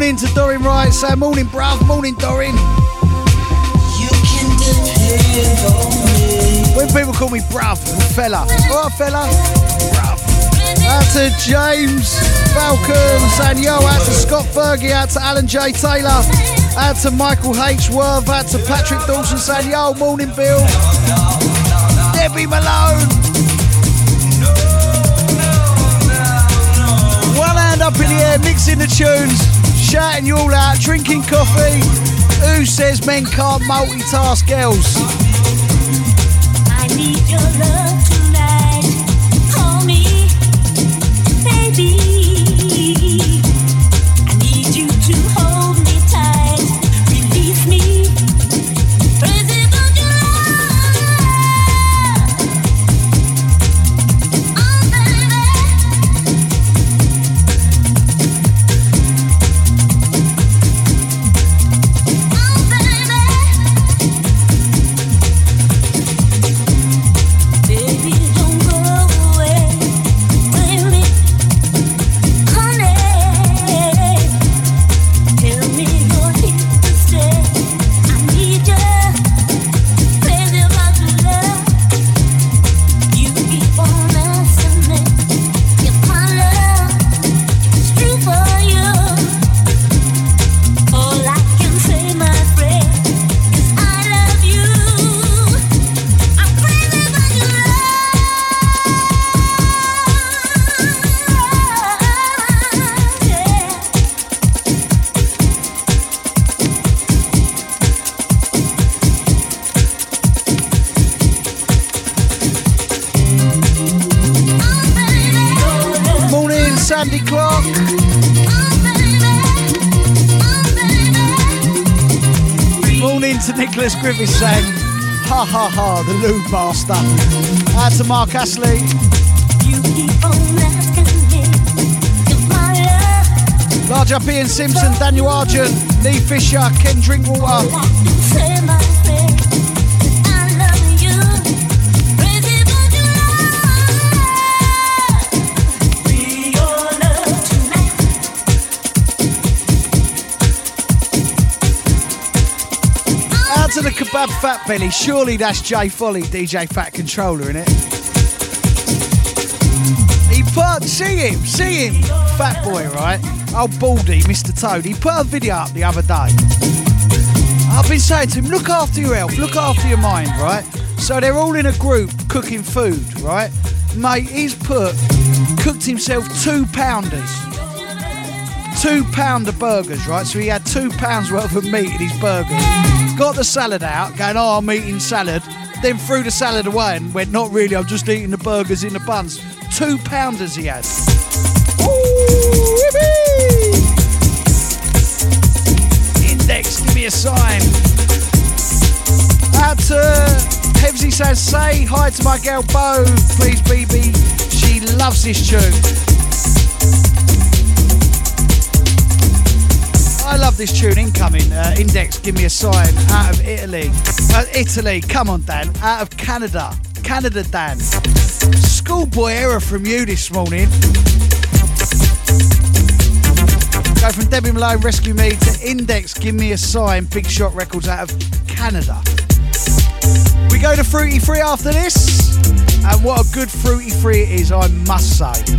morning to Doreen Wright. Say morning, bruv. Morning, Doreen. You can depend on me. When people call me bruv and fella. All right, fella. Bruv. Out to James Falcon saying yo. Out to Scott Fergie. Out to Alan J. Taylor. Out to Michael H. Worth. Out to Patrick Dawson saying yo. Morning, Bill. Debbie Malone. Up in the air, mixing the tunes, shouting you all out, drinking coffee. Who says men can't multitask, girls? I need your love tonight. Call me, baby. I need you to hold me tight. Release me. Griffiths saying, ha ha ha, the loo bastard. Out to Mark Astley. Large up Ian Simpson, Daniel Argent, Lee Fisher, Ken Drinkwater. To the kebab fat belly, surely that's Jay Folly, D J Fat Controller, innit? He put, see him, see him, fat boy, right? Old Baldy, Mister Toad, he put a video up the other day. I've been saying to him, look after your health, look after your mind, right? So they're all in a group cooking food, right? Mate, he's put, cooked himself two pounders. Two pound of burgers, right? So he had two pounds worth of meat in his burgers. Got the salad out, going, oh, I'm eating salad. Then threw the salad away and went, not really, I'm just eating the burgers in the buns. Two pounders he had. Ooh, Index, give me a sign. Out to Hevzy says, say hi to my girl Bo, please, B B. She loves this tune. I love this tune, incoming. Uh, Index, give me a sign. Out of Italy. Uh, Italy, come on, Dan. Out of Canada. Canada, Dan. Schoolboy era from you this morning. Go from Debbie Malone, Rescue Me, to Index, give me a sign. Big Shot Records out of Canada. We go to Fruity Free after this. And what a good Fruity Free it is, I must say.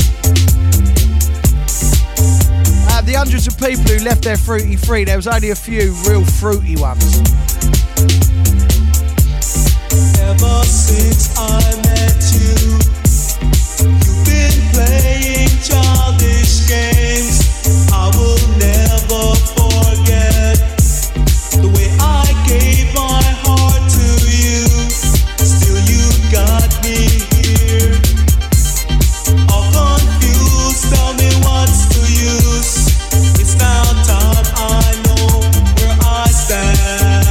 The hundreds of people who left their fruity free, there was only a few real fruity ones. Ever since I met you, you've been playing childish games. I will never forget the way I gave my heart to you. Still, you got me here. All confused, tell me what's the use. It's now time I know where I stand.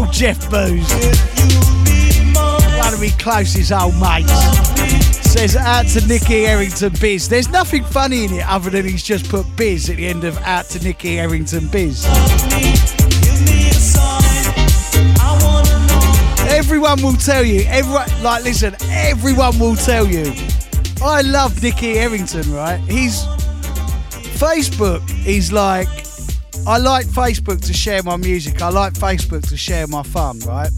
old Jeff Booze, one of his closest old mates, says out to Nicky Errington Biz. There's nothing funny in it other than he's just put Biz at the end of out to Nicky Errington Biz. Everyone will tell you, everyone, like listen, everyone will tell you. I love Nicky Errington, right? He's, Facebook is like, I like Facebook to share my music, I like Facebook to share my fun, right?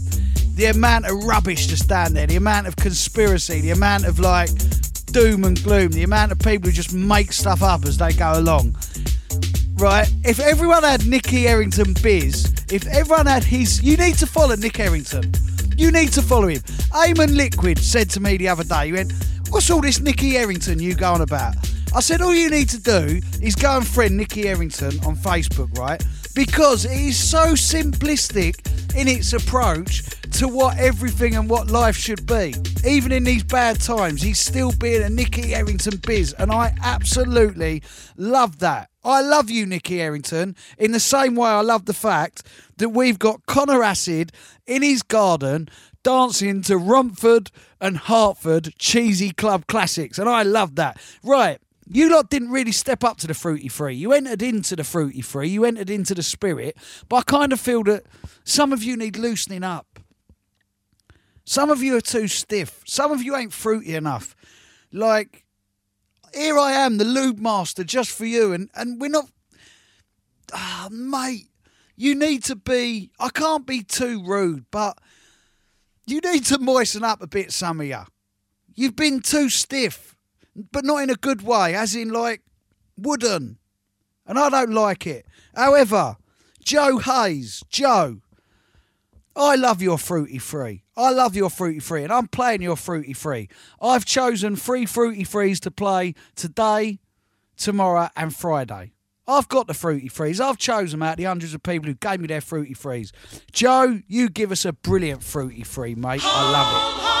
The amount of rubbish to stand there, the amount of conspiracy, the amount of like doom and gloom, the amount of people who just make stuff up as they go along, right? If everyone had Nicky Errington Biz, if everyone had his, you need to follow Nick Errington. You need to follow him. Eamon Liquid said to me the other day, he went, what's all this Nicky Errington you go on about? I said, all you need to do is go and friend Nicky Errington on Facebook, right? Because it is so simplistic in its approach to what everything and what life should be. Even in these bad times, he's still being a Nicky Errington Biz, and I absolutely love that. I love you, Nicky Errington, in the same way I love the fact that we've got Connor Acid in his garden dancing to Romford and Hartford cheesy club classics, and I love that. Right, you lot didn't really step up to the Fruity Free. You entered into the Fruity Free, you entered into the spirit, but I kind of feel that some of you need loosening up. Some of you are too stiff. Some of you ain't fruity enough. Like, here I am, the lube master, just for you. And, and we're not... Ah, oh, mate, you need to be... I can't be too rude, but you need to moisten up a bit, some of you. You've been too stiff, but not in a good way, as in, like, wooden. And I don't like it. However, Joe Hayes, Joe... I love your Fruity Free. I love your Fruity Free, and I'm playing your Fruity Free. I've chosen three Fruity Frees to play today, tomorrow, and Friday. I've got the Fruity Frees. I've chosen them out of the hundreds of people who gave me their Fruity Frees. Joe, you give us a brilliant Fruity Free, mate. I love it.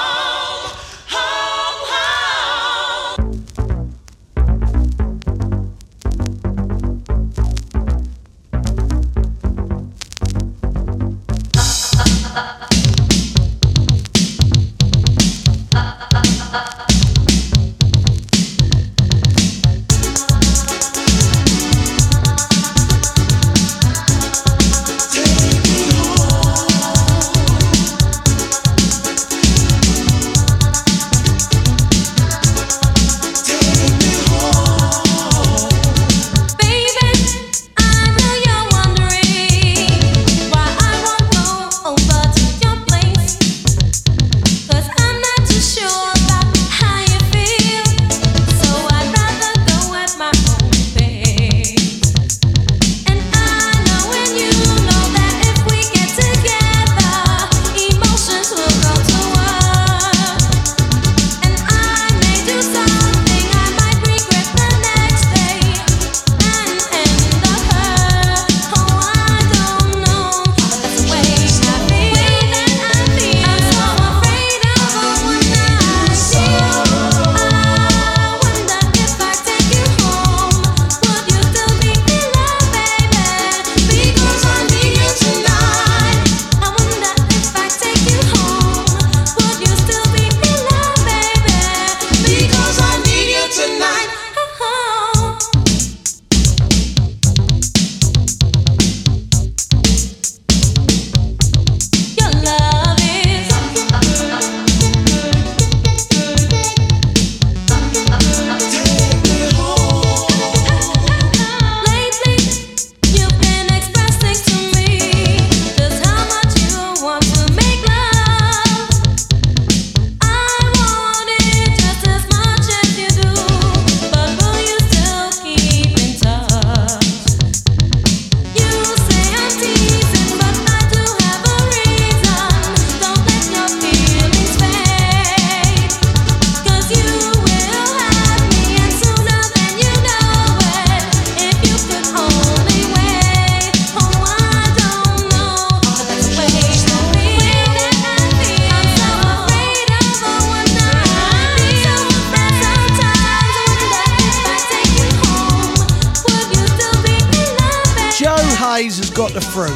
Got the fruit.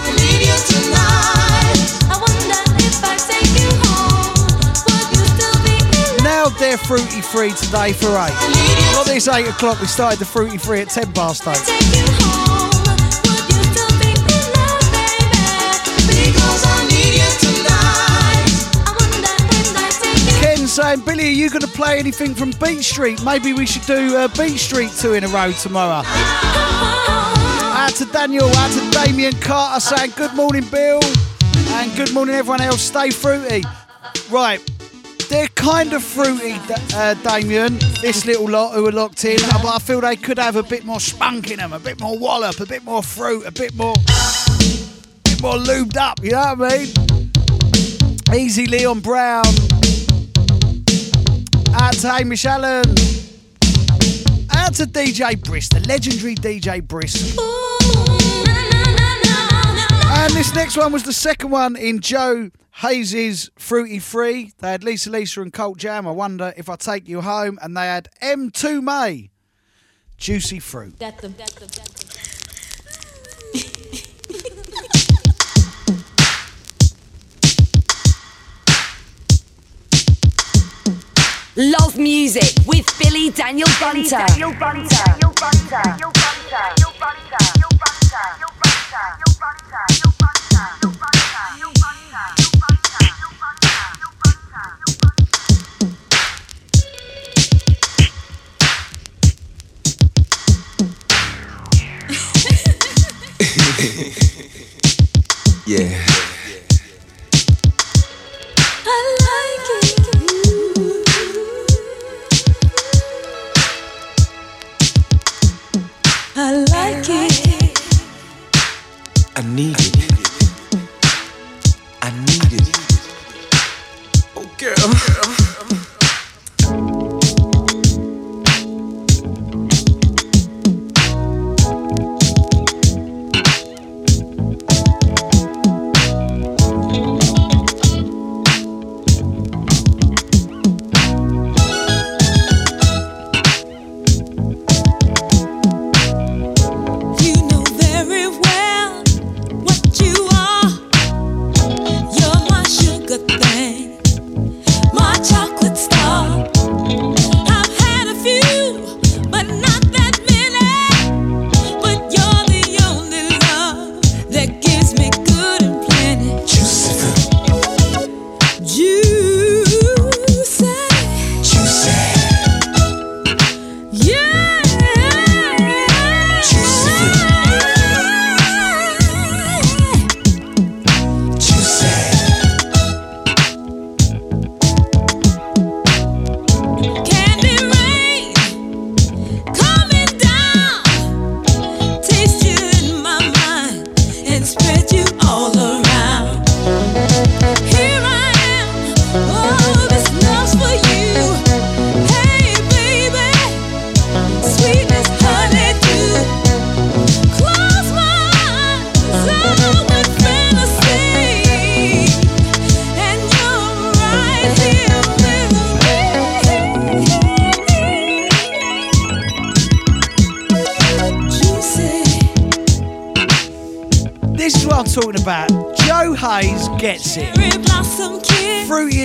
How dare Fruity Free today for eight? Not this eight o'clock, we started the Fruity Free at ten past eight. Saying, Billy, are you going to play anything from Beat Street? Maybe we should do uh, Beat Street two in a row tomorrow. Out to Daniel, out to Damien Carter saying, good morning, Bill, and good morning, everyone else. Stay fruity. Right, they're kind of fruity, uh, Damien, this little lot who are locked in, but I feel they could have a bit more spunk in them, a bit more wallop, a bit more fruit, a bit more, a bit more lubed up, you know what I mean? Easy Leon Brown. Out to Hamish Allen. Out to D J Briss, the legendary D J Briss. Ooh, na, na, na, na, na. And this next one was the second one in Joe Hayes' Fruity Free. They had Lisa Lisa and Colt Jam, I Wonder If I Take You Home. And they had M two May, Juicy Fruit. That's them, that's them, that's them. Love Music with Billy Daniel Bunter. Billy Daniel Bunter. Daniel Bunter. Daniel Bunter. Yeah. I like it. I like it. I need it. I need it. Oh, girl.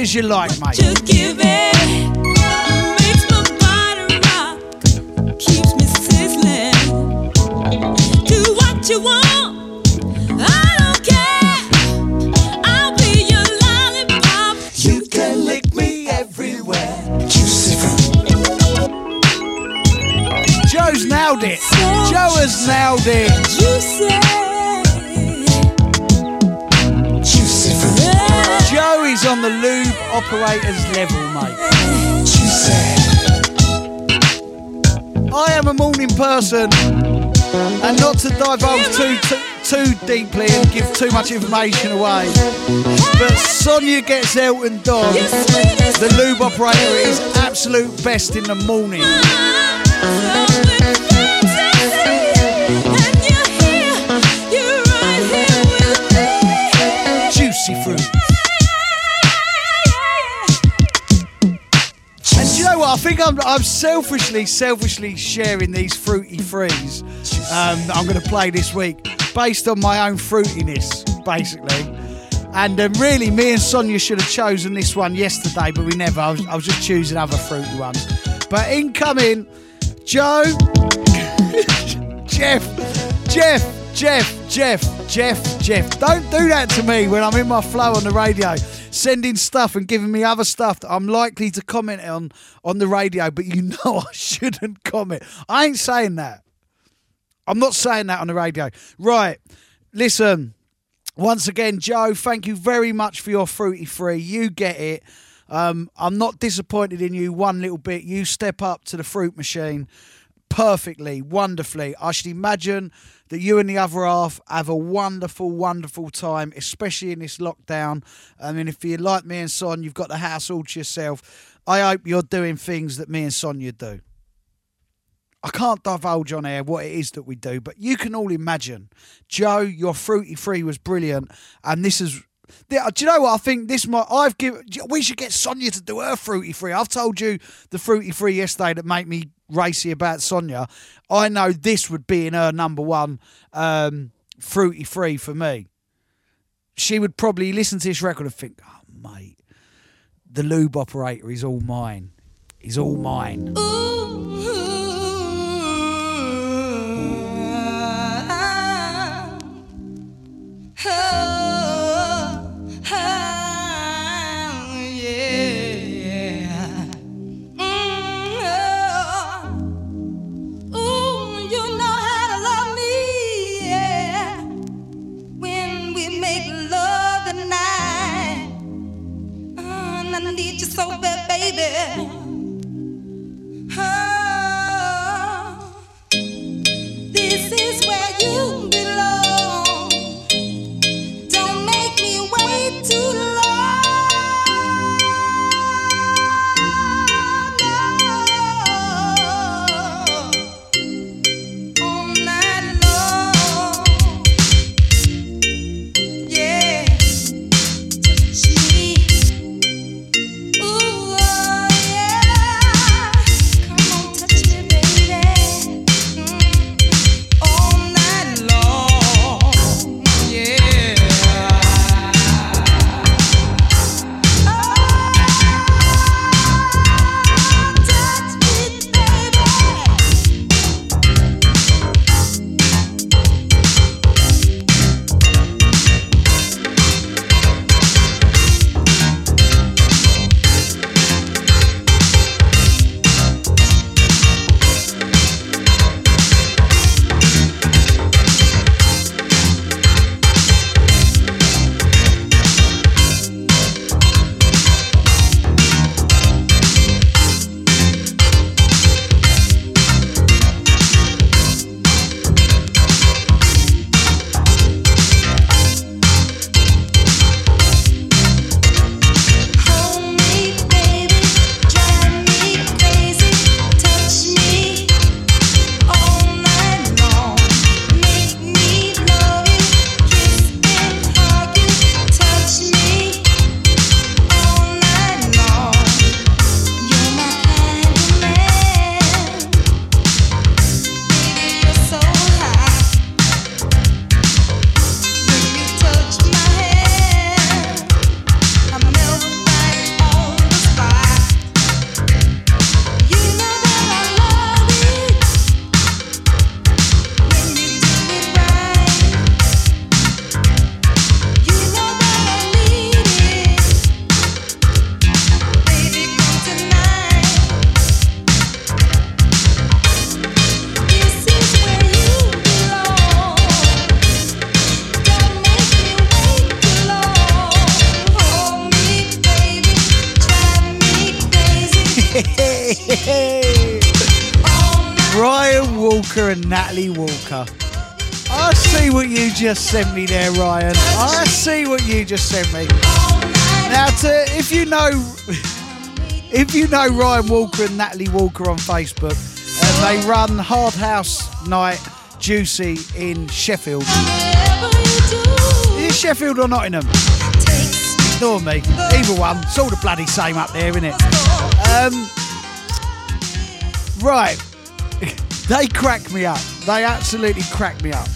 You like, mate. You give it, makes my body rock, keeps me sizzling. Do what you want, I don't care. I'll be your lollipop. You can lick me everywhere. Juicy fruit. Joe's nailed it. So Joe has nailed it. Juicy. Joey's on the lube operator's level, mate. I am a morning person, and not to divulge too, too too deeply and give too much information away, but Sonia gets Elton Don, the lube operator, is absolute best in the morning. Juicy fruit. I think I'm, I'm selfishly, selfishly sharing these fruity frees um, that I'm going to play this week based on my own fruitiness, basically. And um, really, me and Sonia should have chosen this one yesterday, but we never. I was, I was just choosing other fruity ones. But incoming, Joe, Jeff, Jeff, Jeff, Jeff, Jeff, Jeff. Don't do that to me when I'm in my flow on the radio. Sending stuff and giving me other stuff that I'm likely to comment on on the radio, but you know I shouldn't comment. I ain't saying that. I'm not saying that on the radio. Right, listen, once again, Joe, thank you very much for your Fruity Free. You get it. Um, I'm not disappointed in you one little bit. You step up to the fruit machine perfectly, wonderfully. I should imagine that you and the other half have a wonderful, wonderful time, especially in this lockdown. I mean, if you're like me and Son, you've got the house all to yourself. I hope you're doing things that me and Sonia do. I can't divulge on air what it is that we do, but you can all imagine. Joe, your Fruity Free was brilliant, and this is... Do you know what I think? This might I've given. We should get Sonia to do her Fruity Free. I've told you the Fruity Free yesterday that made me racy about Sonia. I know this would be in her number one um, Fruity Free for me. She would probably listen to this record and think, "Oh, mate, the lube operator is all mine. He's all mine." Ooh. Oh, oh, yeah. Mm-hmm. Ooh, you know how to love me, yeah. When we make love at night, oh, and I need you so bad, baby. Oh, this is where you belong. Just sent me there, Ryan. I see what you just sent me. Now, to, if you know, if you know Ryan Walker and Natalie Walker on Facebook, and they run Hard House Night Juicy in Sheffield. Is it Sheffield or Nottingham? Ignore me. Either one. It's all the bloody same up there, isn't it? Um, right. They crack me up. They absolutely crack me up.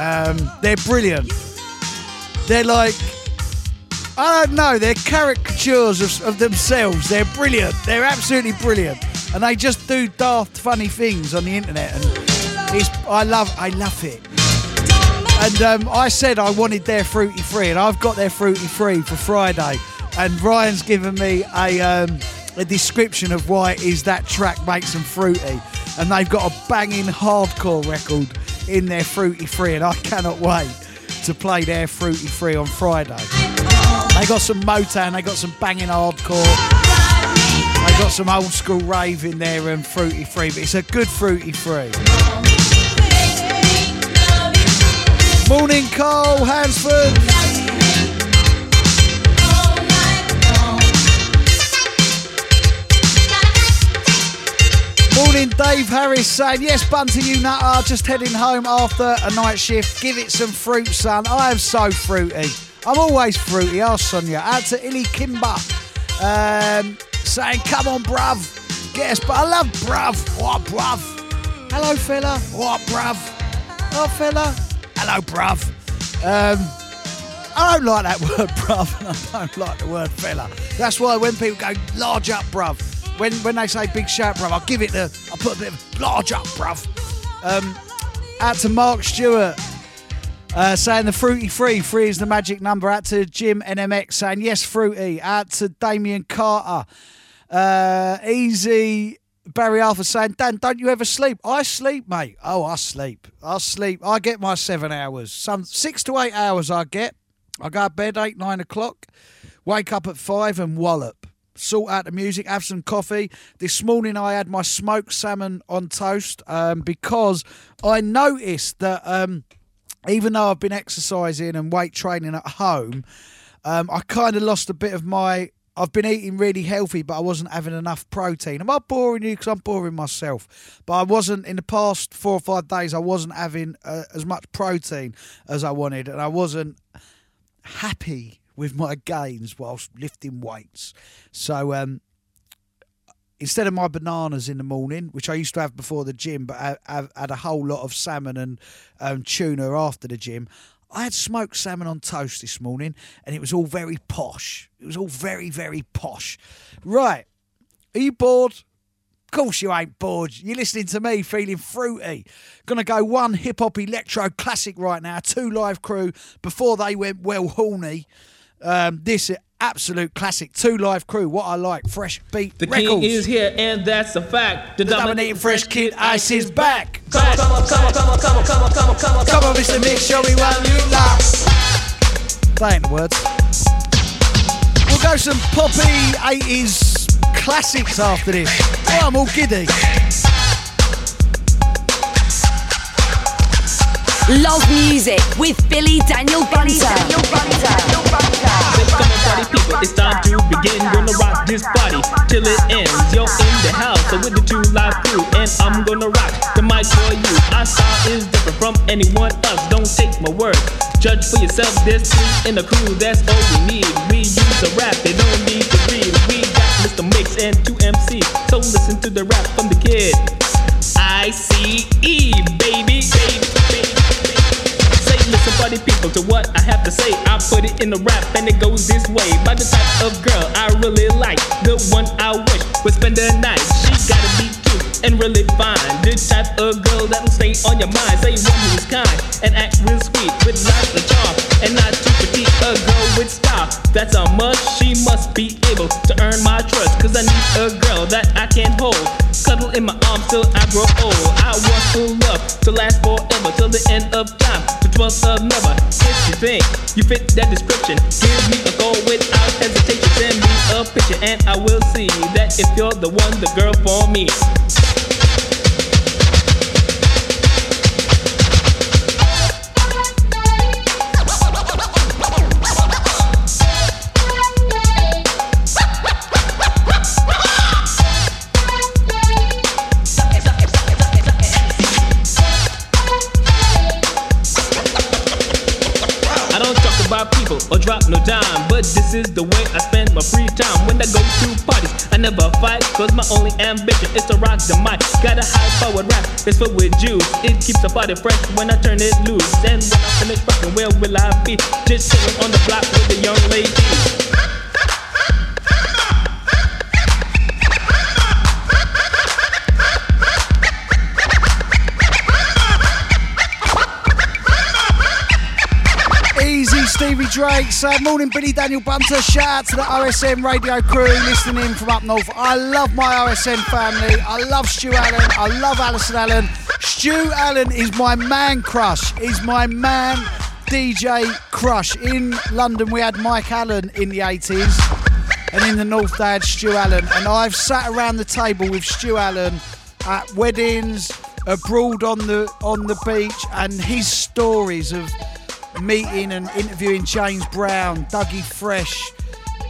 Um, they're brilliant. They're like I don't know. They're caricatures of, of themselves. They're brilliant. They're absolutely brilliant, and they just do daft, funny things on the internet. And it's, I love, I love it. And um, I said I wanted their Fruity Free, and I've got their Fruity Free for Friday. And Ryan's given me a um, a description of why it is that track makes them fruity. And they've got a banging hardcore record in their Fruity Free, and I cannot wait to play their Fruity Free on Friday. They got some Motown, they got some banging hardcore, they got some old school rave in there and Fruity Free, but it's a good Fruity Free. Morning, Carl Hansford. Morning, Dave Harris saying, yes, Bunty, you nutter, just heading home after a night shift. Give it some fruit, son. I am so fruity. I'm always fruity, I'll son you. Out to Illy Kimber, um, saying, come on, bruv. Get us, but I love bruv. What, bruv? Hello, fella. What, bruv? Oh, fella. Hello, bruv. Um, I don't like that word, bruv. I don't like the word fella. That's why when people go, large up, bruv. When when they say big shout, bruv, I'll give it the... I'll put a bit of large up, bruv. Um, out to Mark Stewart, uh, saying the Fruity Free. Free is the magic number. Out to Jim N M X, saying, yes, Fruity. Out to Damien Carter. Uh, easy Barry Arthur saying, Dan, don't you ever sleep? I sleep, mate. Oh, I sleep. I sleep. I get my seven hours. Some six to eight hours I get. I go to bed eight, nine o'clock. Wake up at five and wallop. Sort out the music, have some coffee. This morning I had my smoked salmon on toast um, because I noticed that um, even though I've been exercising and weight training at home, um, I kind of lost a bit of my... I've been eating really healthy, but I wasn't having enough protein. Am I boring you? Because I'm boring myself. But I wasn't, in the past four or five days, I wasn't having uh, as much protein as I wanted, and I wasn't happy with my gains whilst lifting weights. So um, instead of my bananas in the morning, which I used to have before the gym, but I, I had a whole lot of salmon and um, tuna after the gym, I had smoked salmon on toast this morning, and it was all very posh. It was all very, very posh. Right, are you bored? Of course you ain't bored. You're listening to me feeling fruity. Gonna go one hip-hop electro classic right now, Two Live Crew, before they went well horny. Um, this is absolute classic. Two Live Crew, what I like, fresh beat the records. The king is here, and that's a fact. The, the dominating fresh kid Ice is back. Come on, come on, come on, come on, come on, come on, come on, come on, come on, Mister Mix, show me why you locks. That ain't the words. We'll go some poppy eighties classics after this. Oh, I'm all giddy. Love music with Billy Daniel Bunter. Daniel Bunter. Daniel Bunter. Let's come and party people, it's time to begin. Gonna rock this party till it ends. You're in the house, so with the Two Live Crew, and I'm gonna rock the mic for you. Our style is different from anyone else. Don't take my word, judge for yourself. This crew and the crew, that's all we need. We use the rap, they don't need to read. We got Mister Mix and two M Cs, so listen to the rap from the kid. I C E, baby, baby, baby. Listen, party people, to what I have to say. I put it in the rap and it goes this way. By the type of girl I really like, the one I wish would spend the night. She gotta be cute and really fine, the type of girl that'll stay on your mind. Say one who's kind and act real sweet, with lots of charm and not too petite. A girl with style, that's a must. She must be able to earn my trust, cause I need a girl that I can hold, cuddle in my arms till I grow old. I want full love to last forever, till the end of time, the twelfth of never. If you think you fit that description, give me a call without hesitation. Send me a picture and I will see that if you're the one, the girl for me. Or drop no dime, but this is the way I spend my free time. When I go to parties, I never fight, cause my only ambition is to rock the mic. Got a high-powered rap, it's filled with juice. It keeps the party fresh when I turn it loose. And when I finish rocking, where will I be? Just sitting on the block with the young ladies. Stevie Drake, so morning Billy Daniel Bunter, shout out to the R S M radio crew listening in from up north. I love my R S M family, I love Stu Allen, I love Alison Allen. Stu Allen is my man crush, he's my man D J crush. In London we had Mike Allen in the eighties and in the north they had Stu Allen, and I've sat around the table with Stu Allen at weddings, abroad on the on the beach, and his stories of meeting and interviewing James Brown, Dougie Fresh,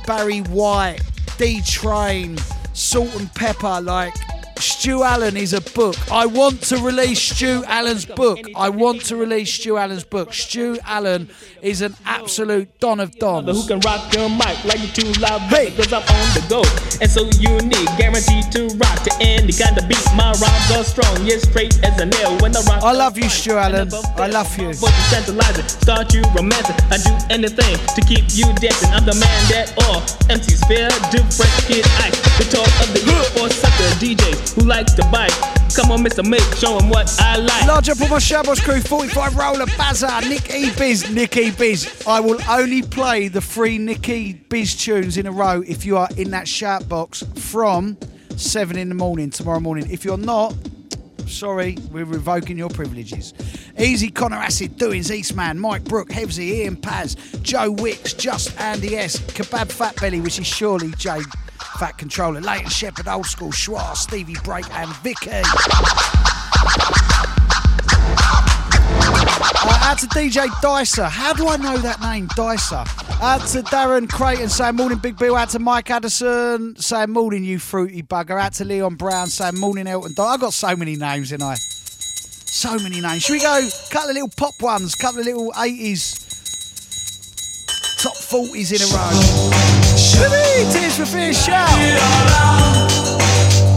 Barry White, D-Train, Salt and Pepper. Like, Stu Allen is a book. I want to release Stu Allen's book. I want to release Stu Allen's book. Stu Allen is an absolute don of dons. Who can rock your mic like you two live break? Because I'm on the go and so unique, guaranteed to rock to any kind of beat. My rhymes are strong, yeah, straight as a nail. When I rock, I love you, Stu Allen. I love you. Start you romancing. I do anything to keep you dancing. I'm the man that all M Cs fear. Do fresh kid ice. The talk of the year for sucker D Js. Who likes to bite? Come on, Mister Mick, show him what I like. Large up on my Shabosh crew, forty-five Roller, Bazaar, Nicky Biz, Nicky Biz. I will only play the three Nicky Biz tunes in a row if you are in that shout box from seven in the morning, tomorrow morning. If you're not, sorry, we're revoking your privileges. Easy, Connor Acid, Doings, Eastman, Mike Brook, Hevzy, Ian Paz, Joe Wicks, Just Andy S, Kebab Fat Belly, which is surely Jay Fat Controller, Leighton Shepherd, Old School, Schwarz, Stevie Break and Vicky. Uh, out to D J Dicer. How do I know that name, Dicer? Out to Darren Creighton saying morning Big Bill. Out to Mike Addison saying morning you fruity bugger. Out to Leon Brown saying morning Elton Don. I've got so many names, ain't I? So many names. Should we go? Couple of little pop ones, couple of little eighties, top forties in a row. Tears for Fears, shout!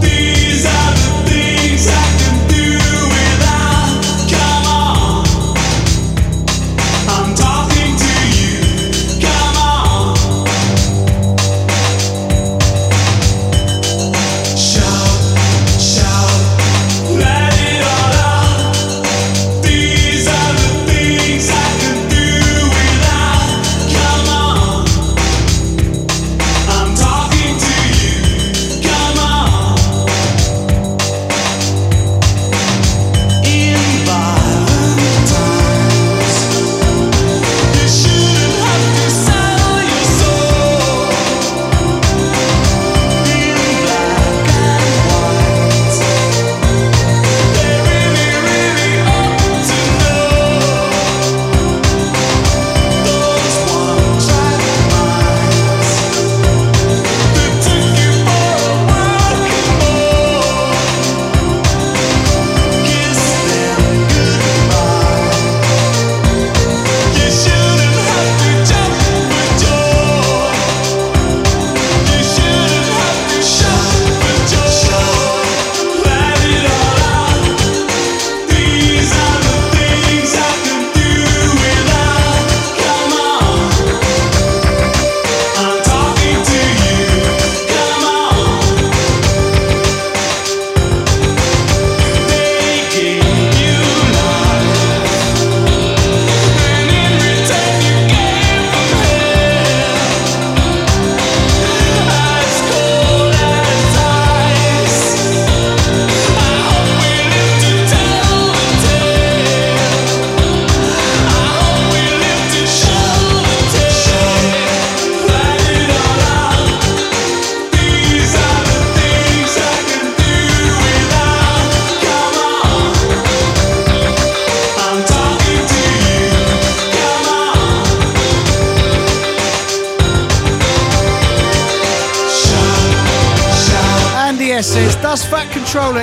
These are the things I can do without. Come on, I'm talking to you. Come on, shout, shout, let it all out. These are the things I can do without. Come on.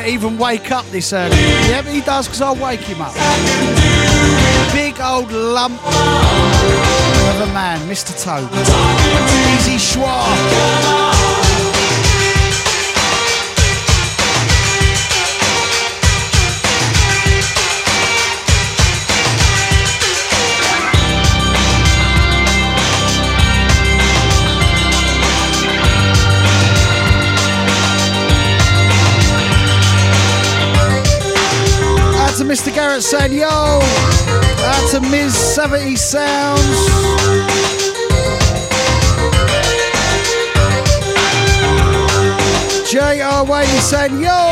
Even wake up this early. Yeah, he does, because I'll wake him up. Big old lump of a man, Mister Toad. Easy Schwa. Mister Garrett saying, yo, out to Miz seventy Sounds. J R Wayne saying, yo.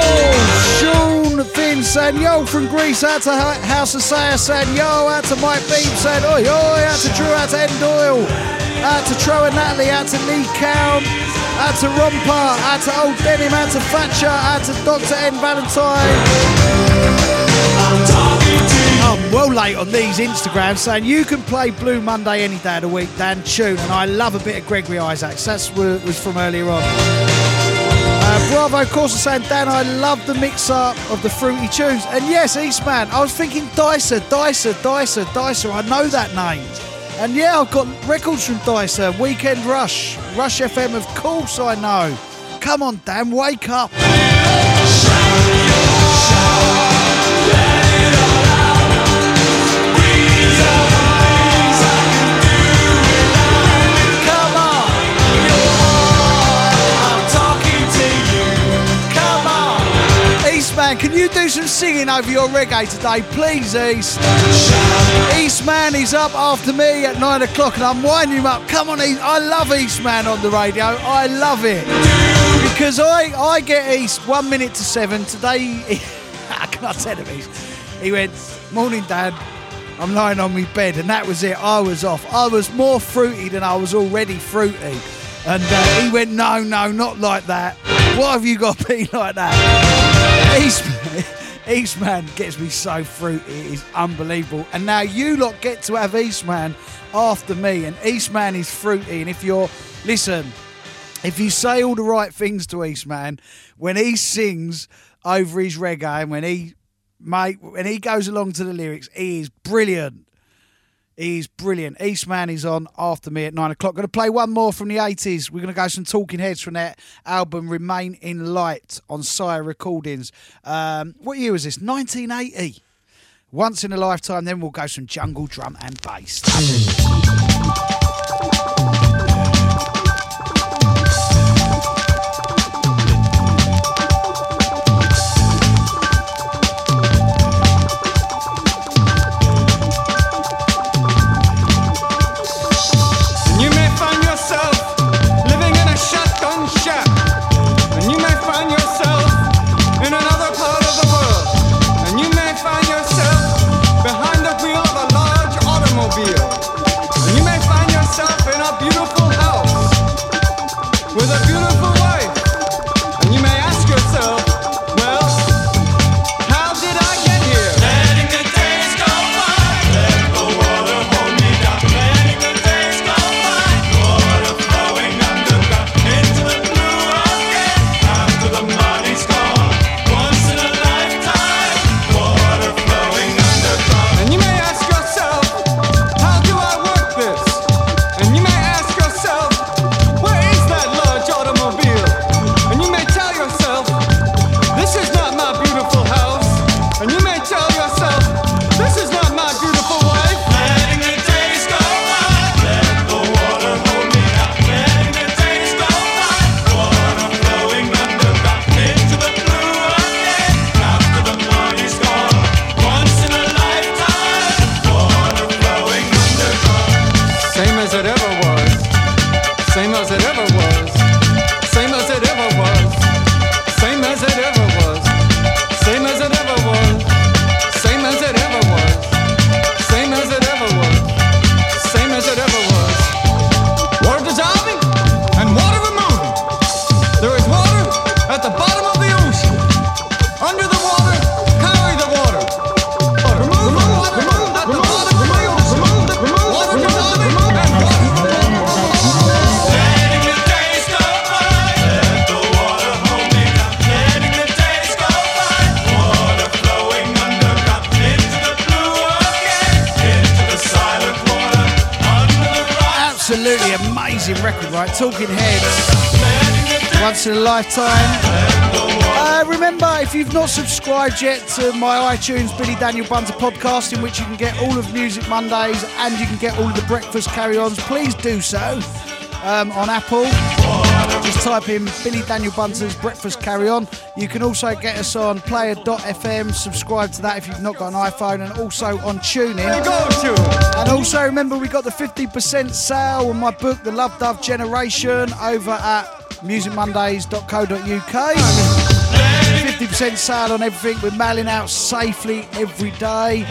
Sean Finn saying, yo, from Greece. Out to House of Sayer saying, yo. Out to Mike Beam saying, oi, oi. Out to Drew, out to Ed Doyle. Out to Troy and Natalie, out to Lee Cowan. Out to Ron Parr, out to Old Denim, out to Thatcher, out to Doctor N Valentine. I'm talking to you. I'm well late on these Instagrams saying, you can play Blue Monday any day of the week, Dan Tune. And I love a bit of Gregory Isaacs. That's what was from earlier on. Uh, Bravo Corsa saying, Dan, I love the mix-up of the fruity tunes. And yes, Eastman, I was thinking Dicer, Dicer, Dicer, Dicer. I know that name. And yeah, I've got records from Dicer, Weekend Rush, Rush F M, of course I know. Come on, Dan, wake up. Man, can you do some singing over your reggae today, please, East? Eastman is up after me at nine o'clock, and I'm winding him up. Come on, East. I love Eastman on the radio. I love it because I, I get East one minute to seven today. I can't tell him East. He went, "Morning, Dad. I'm lying on my bed," and that was it. I was off. I was more fruity than I was already fruity, and uh, he went, "No, no, not like that. Why have you got to be like that?" Eastman, Eastman gets me so fruity, it is unbelievable. And now you lot get to have Eastman after me, and Eastman is fruity. And if you're, listen, if you say all the right things to Eastman, when he sings over his reggae and when he, mate, when he goes along to the lyrics, he is brilliant. He is brilliant. Eastman is on after me at nine o'clock. Going to play one more from the eighties. We're going to go some Talking Heads from that album Remain in Light on Sire Recordings. Um, what year was this? nineteen eighty. Once in a Lifetime. Then we'll go some jungle drum and bass. Talking Heads, Once in a Lifetime. Uh, remember, if you've not subscribed yet to my iTunes Billy Daniel Bunter podcast, in which you can get all of Music Mondays and you can get all of the Breakfast Carry-Ons, please do so. um, on Apple. Just type in Billy Daniel Bunter's Breakfast Carry On. You can also get us on player dot f m, subscribe to that if you've not got an iPhone, and also on TuneIn. And also remember, we got the fifty percent sale on my book, The Love Dove Generation, over at music mondays dot co dot u k. fifty percent sale on everything. We're mailing out safely every day.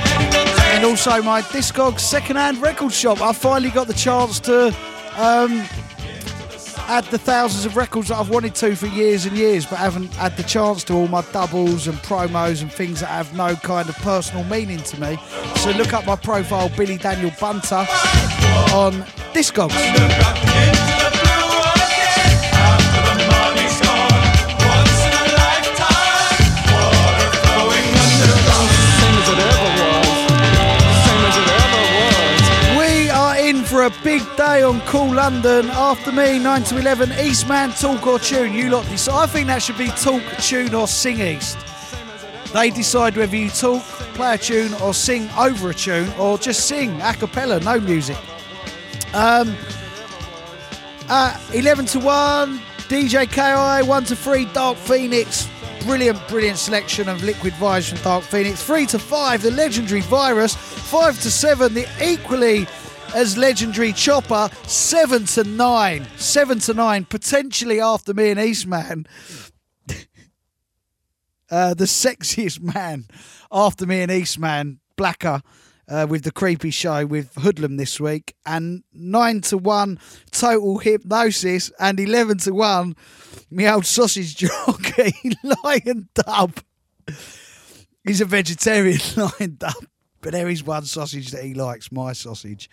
And also my Discogs second-hand record shop. I finally got the chance to um, add the thousands of records that I've wanted to for years and years, but haven't had the chance to. All my doubles and promos and things that have no kind of personal meaning to me. So look up my profile, Billy Daniel Bunter, on Discogs. A big day on Cool London. After me, nine to eleven, East Man, Talk or Tune. You lot decide. I think that should be Talk, Tune or Sing East. They decide whether you talk, play a tune, or sing over a tune, or just sing a cappella, no music. Um, uh, eleven to one, D J K I, one to three, Dark Phoenix. Brilliant, brilliant selection of Liquid Vibes from Dark Phoenix. three to five, the legendary Virus. five to seven, the equally as legendary Chopper. Seven to nine, seven to nine, potentially after me and Eastman, uh, the sexiest man, after me and Eastman, Blacker, uh, with the creepy show with Hoodlum this week, and nine to one, Total Hypnosis, and eleven to one, me old sausage jockey, Lion Dub. He's a vegetarian, Lion Dub. But there is one sausage that he likes, my sausage.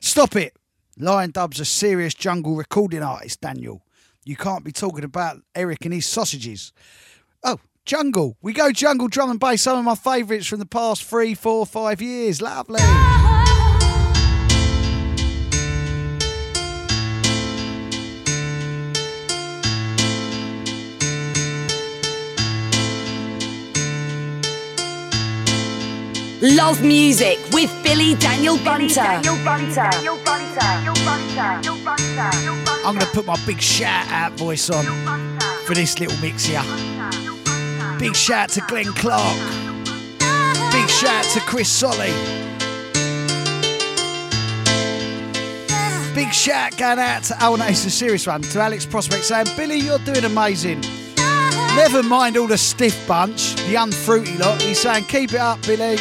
Stop it. Lion Dub's a serious jungle recording artist, Daniel. You can't be talking about Eric and his sausages. Oh, jungle. We go jungle drum and bass, some of my favourites from the past three, four, five years. Lovely. Love Music with Billy Daniel Bunter. I'm going to put my big shout out voice on for this little mix here. Big shout to Glenn Clark. Big shout to Chris Solly. Big shout going out to, oh no, it's a serious one, to Alex Prospect saying, Billy, you're doing amazing. Never mind all the stiff bunch, the unfruity lot. He's saying, keep it up, Billy.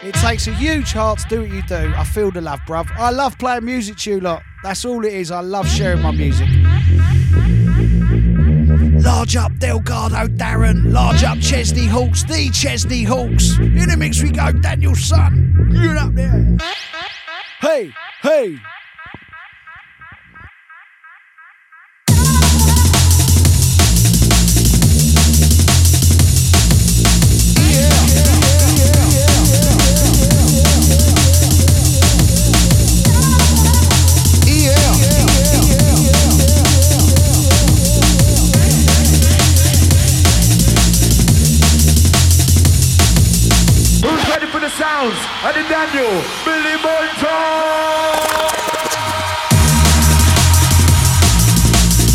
It takes a huge heart to do what you do. I feel the love, bruv. I love playing music to you lot. That's all it is. I love sharing my music. Large up Delgado Darren. Large up Chesney Hawks. The Chesney Hawks. In the mix we go, Daniel's son. You're up there. Hey, hey. And the Daniel, Billy Bunter. Limb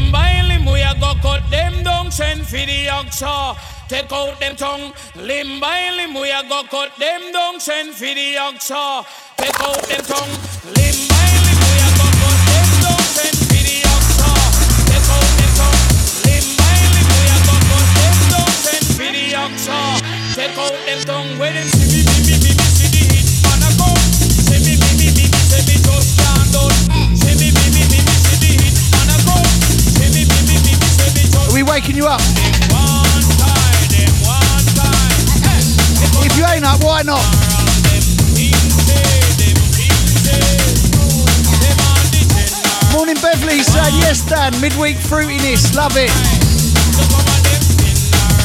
by limb we are go cut them down, send for the oxo. Take out them tongue, limb by limb, we are go cut them down, send for the oxa. Take out them tongue, limb by limb, we are go cut them down, send for the oxa. Take out them tongue, limb by limb, we are go cut them down, send for the oxa. Take out them tongue, where them see me, me, me, me, see the hit man a go. See me, me, me, me, me, see me just can't done. See me, me, me, me, me, see the hit man a go. See me, me, me, me, me, see me just. Are we waking you up? If you ain't up, why not? Morning Beverly saying, yes Dan, midweek fruitiness, love it.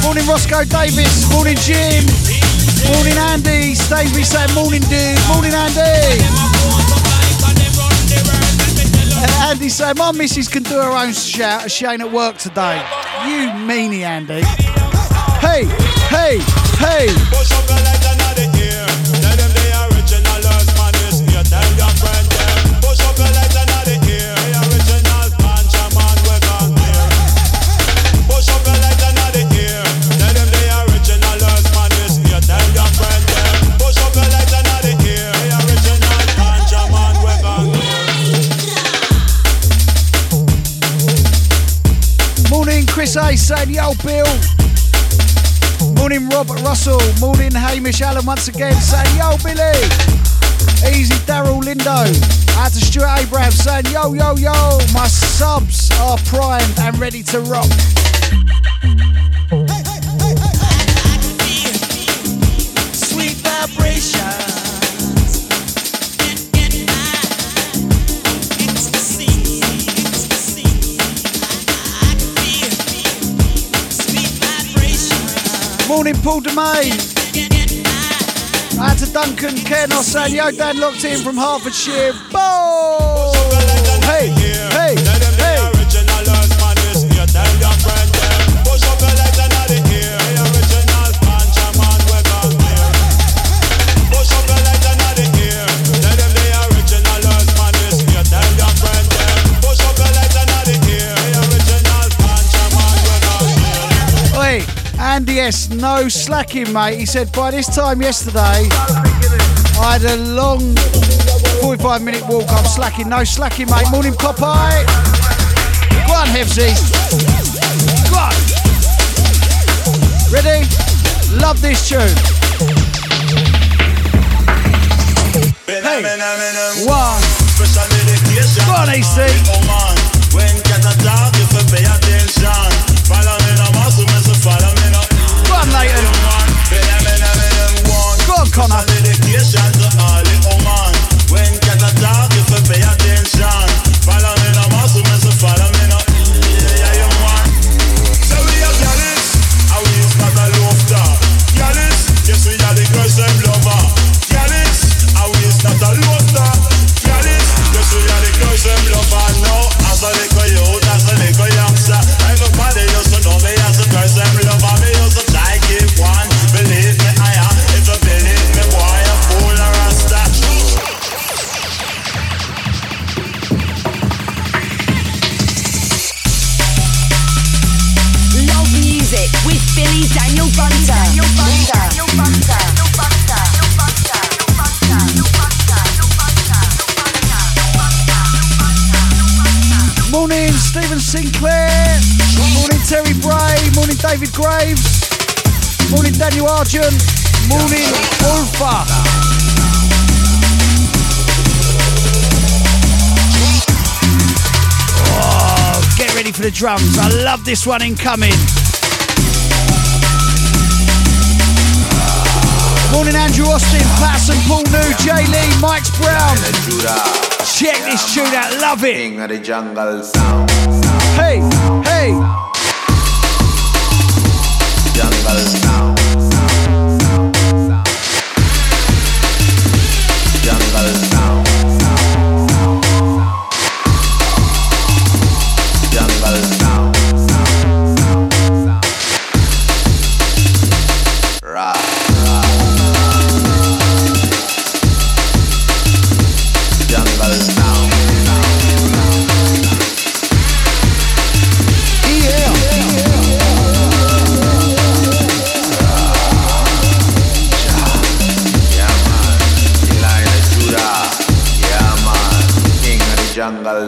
Morning Roscoe Davis, morning Jim, morning Andy, Stavey saying morning dude, morning Andy. Uh, Andy saying, my missus can do her own shout. She ain't at work today. You meanie, Andy. Hey, hey, hey. Chris A saying, yo, Bill. Morning, Robert Russell. Morning, Hamish Allen once again saying, yo, Billy. Easy, Daryl Lindo. Out to Stuart Abraham saying, yo, yo, yo. My subs are primed and ready to rock. Hey, hey, hey, hey, hey. Sweet vibration. Morning, Paul DeMay. Out to Duncan Kenos saying, yo, Dan locked in from Hertfordshire. Boom! Hey, hey, hey. Andy S, no slacking, mate. He said, by this time yesterday, I had a long forty-five minute walk. I'm slacking, no slacking, mate. Morning, Popeye. Go on, Hevzy. Go on. Ready? Love this tune. Hey. One. Go on, E C. Go on, Leighton. Go on, Connor. Sinclair, morning Terry Bray, morning David Graves, morning Daniel Argent, morning Ulfa. Oh, get ready for the drums, I love this one incoming. Morning Andrew Austin, Patterson, Paul New, Jay Lee, Mike's Brown. Check this tune out, love it. King of the jungle sound. Hey, hey. Jungle sound. Jungle sound. Jungle sound. Rock, rock. Jungle sound. Jungle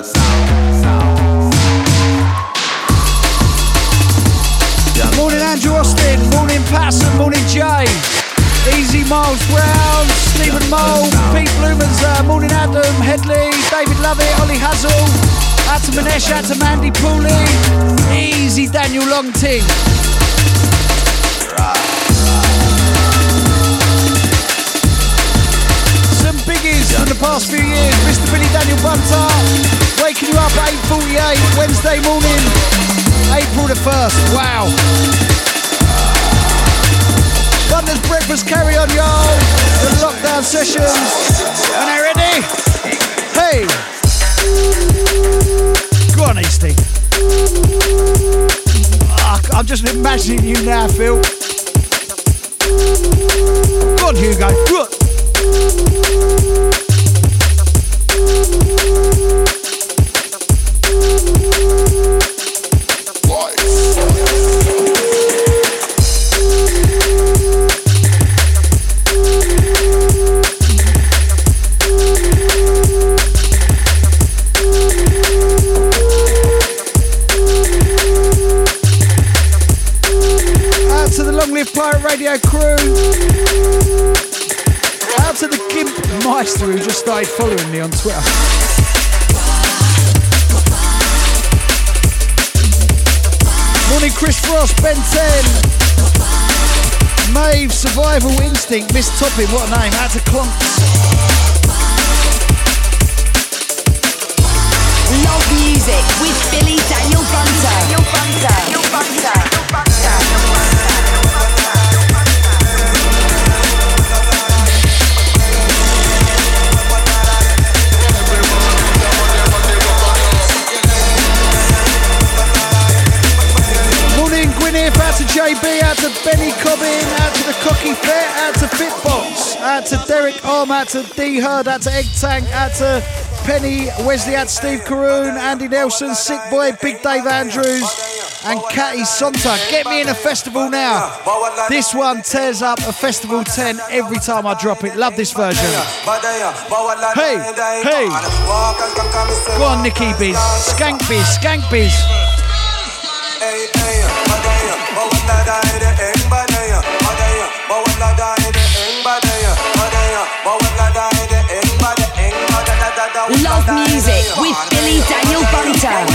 sound, sound, sound. Morning Andrew Austin, morning Patterson, morning Jay, Easy Miles Brown, Stephen Mole, Pete Bloomers, uh, morning Adam Headley, David Lovett, Ollie Hazel, out to Manesh, out to Mandy Pooley, Easy Daniel Longting. From the past few years, Mister Billy Daniel Bunter, waking you up at eight forty-eight, Wednesday morning, April the first, wow. Bunter's breakfast carry on, y'all, the lockdown sessions, and they ready? Hey! fantastic. Oh, I'm just imagining you now, Phil. God, Hugo. Who just started following me on Twitter. Morning, Chris Frost, Ben ten, Maeve, Survival Instinct, Miss Topping, what a name, out to Clonks. Love music with Billy Daniel Bunter. Daniel Bunter. Daniel Bunter. Daniel Bunter. Daniel Bunter. J B, out to Benny Cobbin, out to the Cocky Fair, out to Fitbox, out to Derek Arm, out to D Hurd, out to Egg Tank, out to Penny Wesley, out to Steve Caroon, Andy Nelson, Sick Boy, Big Dave Andrews, and Catty Sonta. Get me in a festival now. This one tears up a festival ten every time I drop it. Love this version. Hey, hey. Go on, Nicky Biz. Skank Biz, Skank Biz. Hey, hey. Love music with Billy Daniel Bunter.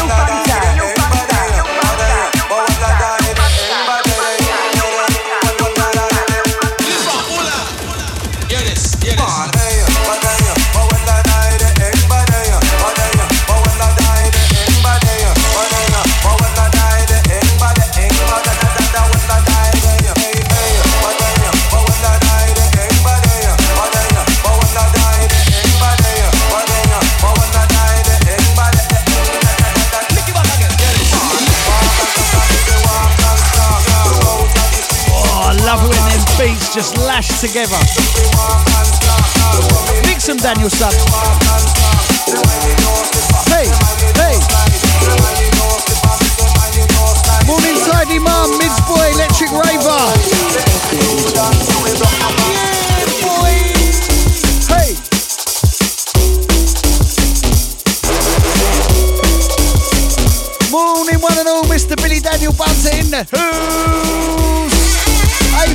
Just lashed together. Mix them, Daniel Sub. Hey, hey. Morning, Tidy Mum, Mids Boy, Electric Raver. Yeah, boy. Hey. Morning, one and all, Mister Billy Daniel Bunter in the house.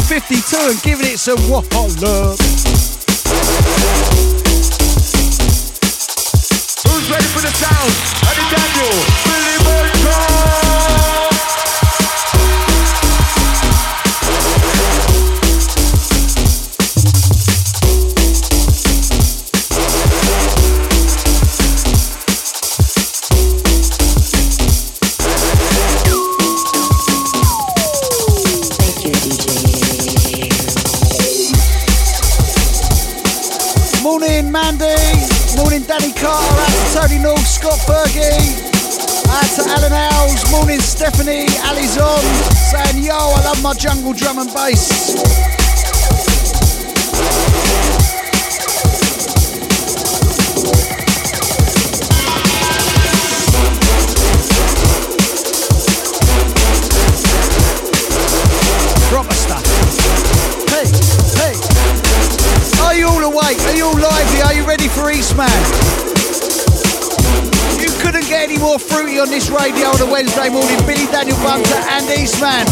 fifty-two and giving it some waffle love. Who's ready for the sound? Andy Daniel, Billy North, Scott Fergie, out to Alan Howes. Morning, Stephanie, Ali's on, saying yo, I love my jungle drum and bass. Proper stuff. Hey, hey, are you all awake? Are you all lively? Are you ready for Eastman? Couldn't get any more fruity on this radio on a Wednesday morning. Billy Daniel Bunter and Eastman.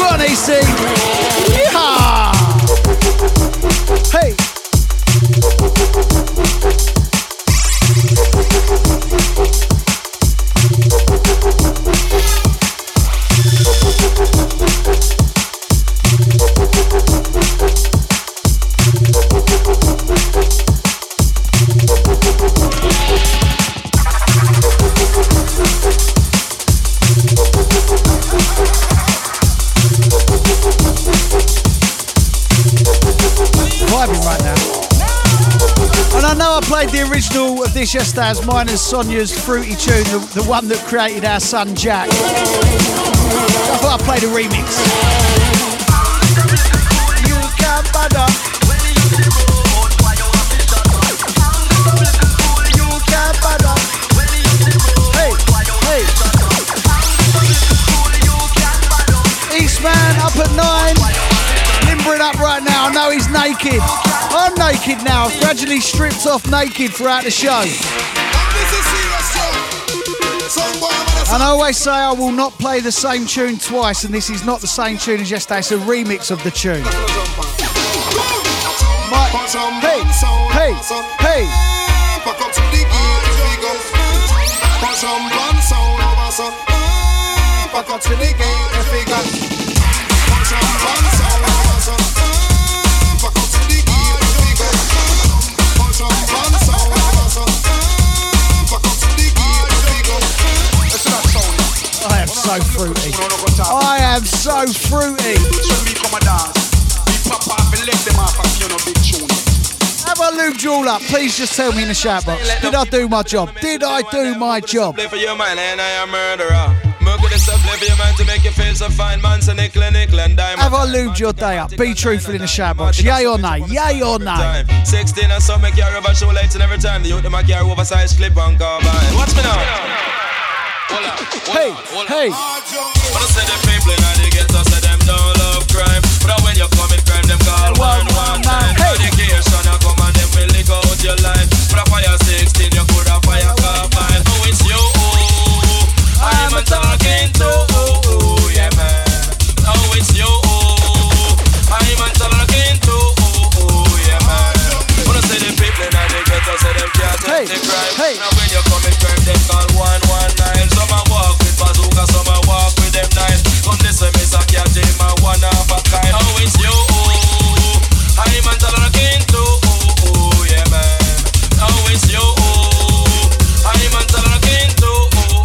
Go on, E C. Yeehaw! Hey! Vibing right now. And I know I played the original of this yesterday as mine and Sonia's fruity tune, the, the one that created our son Jack. So I thought I'd play the remix. You can't bother. You can't bother. Hey, hey. Eastman up at nine. Limbering up right now. I know he's naked. I'm naked now. I've gradually stripped off naked throughout the show. And I always say I will not play the same tune twice, and this is not the same tune as yesterday. It's a remix of the tune. My, hey, hey, hey. I am so fruity. I am so fruity. Have I lubed you all up? Please just tell me in the chat box. Did I do my job? Did I do my job? Have I lubed your day up? Be truthful in the chat box. Yay or nay? Yay or nay? sixteen and some make carry over show lights and every time the youth make carry oversized clip on car by. Watch me now. Hey, hey. I'm talking to you, yeah man. Oh, it's you. I'm talking to you, yeah man. Wanna say the people now they get us and them can't take the crime. Hey, now when you're coming crime, they call one one nine. Some I walk with bazooka, some I walk with them nine. Come this way, Miss Akia, my one of a kind. Oh, it's you. I'm talking to you, yeah man. Oh, it's you. I'm talking to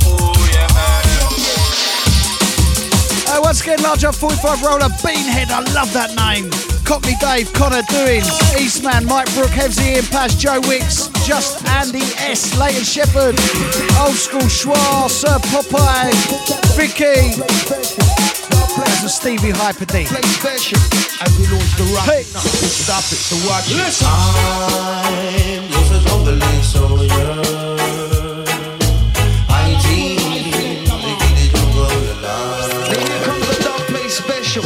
you, yeah man. Hey, once again, large up forty-five roller, Beanhead. I love that name. Cockney Dave, Connor Doings, Eastman, Mike Brook, Hevzy, Ian Paz, Joe Wicks, Just Andy S, Leighton Shepherd, Old School Schwa, Sir Popeye, Vicky, as a Stevie Hyper D. As we launch the rock, hey. No, stop it, so watch it. I'm just a lonely soldier. I dream they get it over the line. Here comes the Dark Place Special.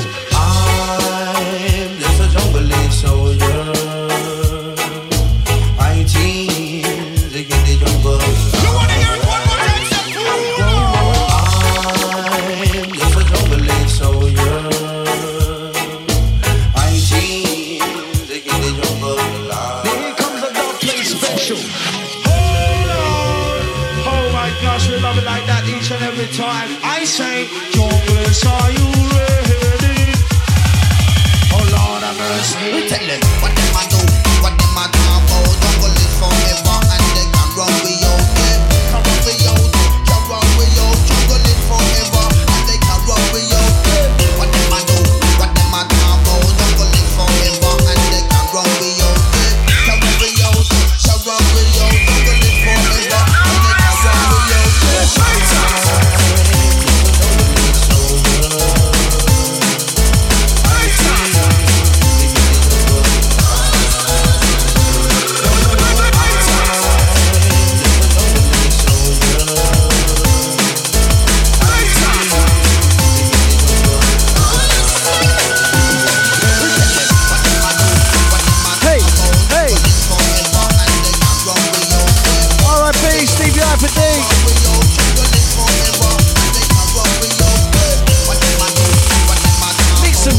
Time I say, Jobless, are you ready? Oh Lord have mercy. We tell them what them I do, what them I do for. Jungle is forever and they can run we out there. Can run we out, can run we out. Jungle is forever and they can run we out there. What them I do, what them I do for. Jungle is forever and they can run we out there. Can run we out, can run we out. Jungle is forever and they can run we out there.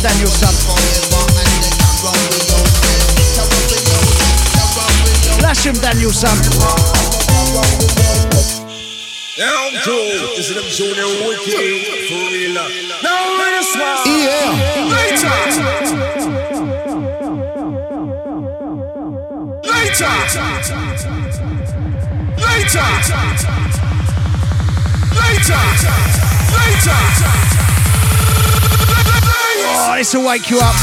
Daniel Sun. Lash him, Daniel Sun. Down to is them junior wicked for real. Now we're the smile. Yeah. Later. Later. Later. Later. Later. Later. Oh, this will wake you up.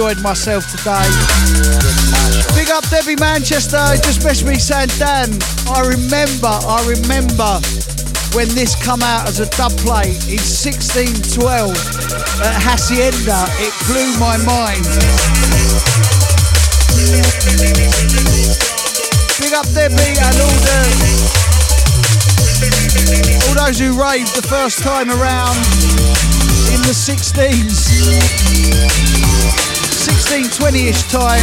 enjoyed myself today. Big up Debbie Manchester, just messaged me saying, Dan, I remember, I remember when this come out as a dub plate in sixteen twelve at Hacienda. It blew my mind. Big up Debbie and all the all those who raved the first time around in the sixteens, sixteen twenty-ish time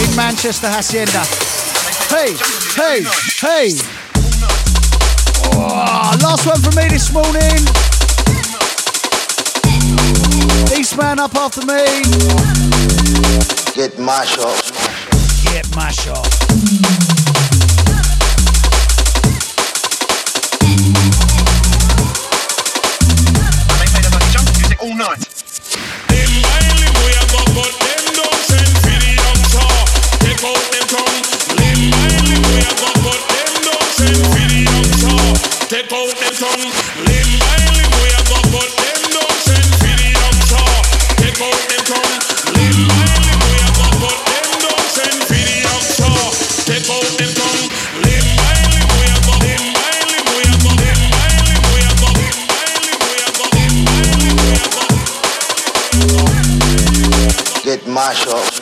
in Manchester Hacienda. Hey, hey, hey! Oh, last one for me this morning. Eastman up after me. Get my shot. Get my shot. Not. Them violin we a go, but them don't send for the doctor. Take out them tongue. Them violin we a go, but them don't send for the doctor. Take out them tongue. Them violin we a go, but them don't send for the doctor. Take out them tongue. Them violin we a go, but them don't send for the doctor. Take out them tongue. Them violin we a go, them violin we a go, them violin we a go, them violin we a go, them violin we a go. Get my shot.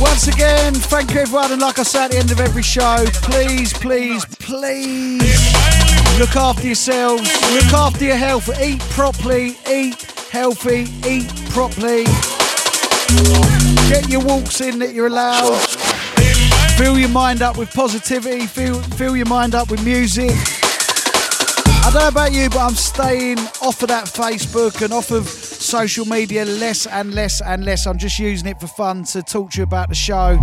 Once again, thank you everyone, and like I say at the end of every show, please, please, please look after yourselves, look after your health, eat properly, eat healthy, eat properly, get your walks in that you're allowed, fill your mind up with positivity, fill, fill your mind up with music. I don't know about you, but I'm staying off of that Facebook and off of social media less and less and less. I'm just using it for fun to talk to you about the show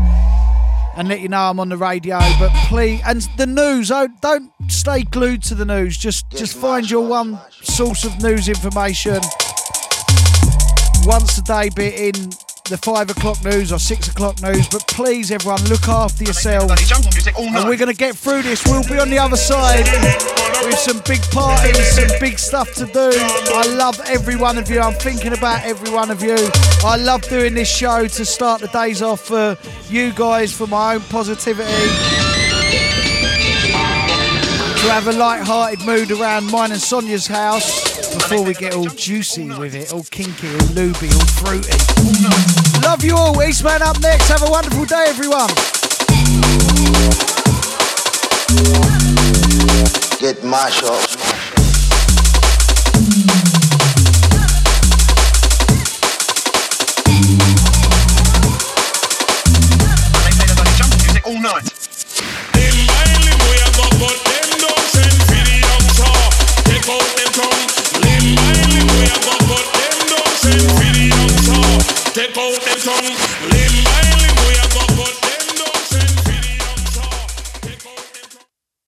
and let you know I'm on the radio. But please, and the news, oh, don't stay glued to the news. Just, just find your one source of news information once a day, be it in the five o'clock news or six o'clock news. But please, everyone, look after yourselves. And we're going to get through this. We'll be on the other side with some big parties, some big stuff to do. I love every one of you. I'm thinking about every one of you. I love doing this show to start the days off for you guys, for my own positivity, to have a light-hearted mood around mine and Sonia's house before we get all juicy with it, all kinky, all lubey, all fruity. Love you all. Eastman up next. Have a wonderful day, everyone. Get my shot.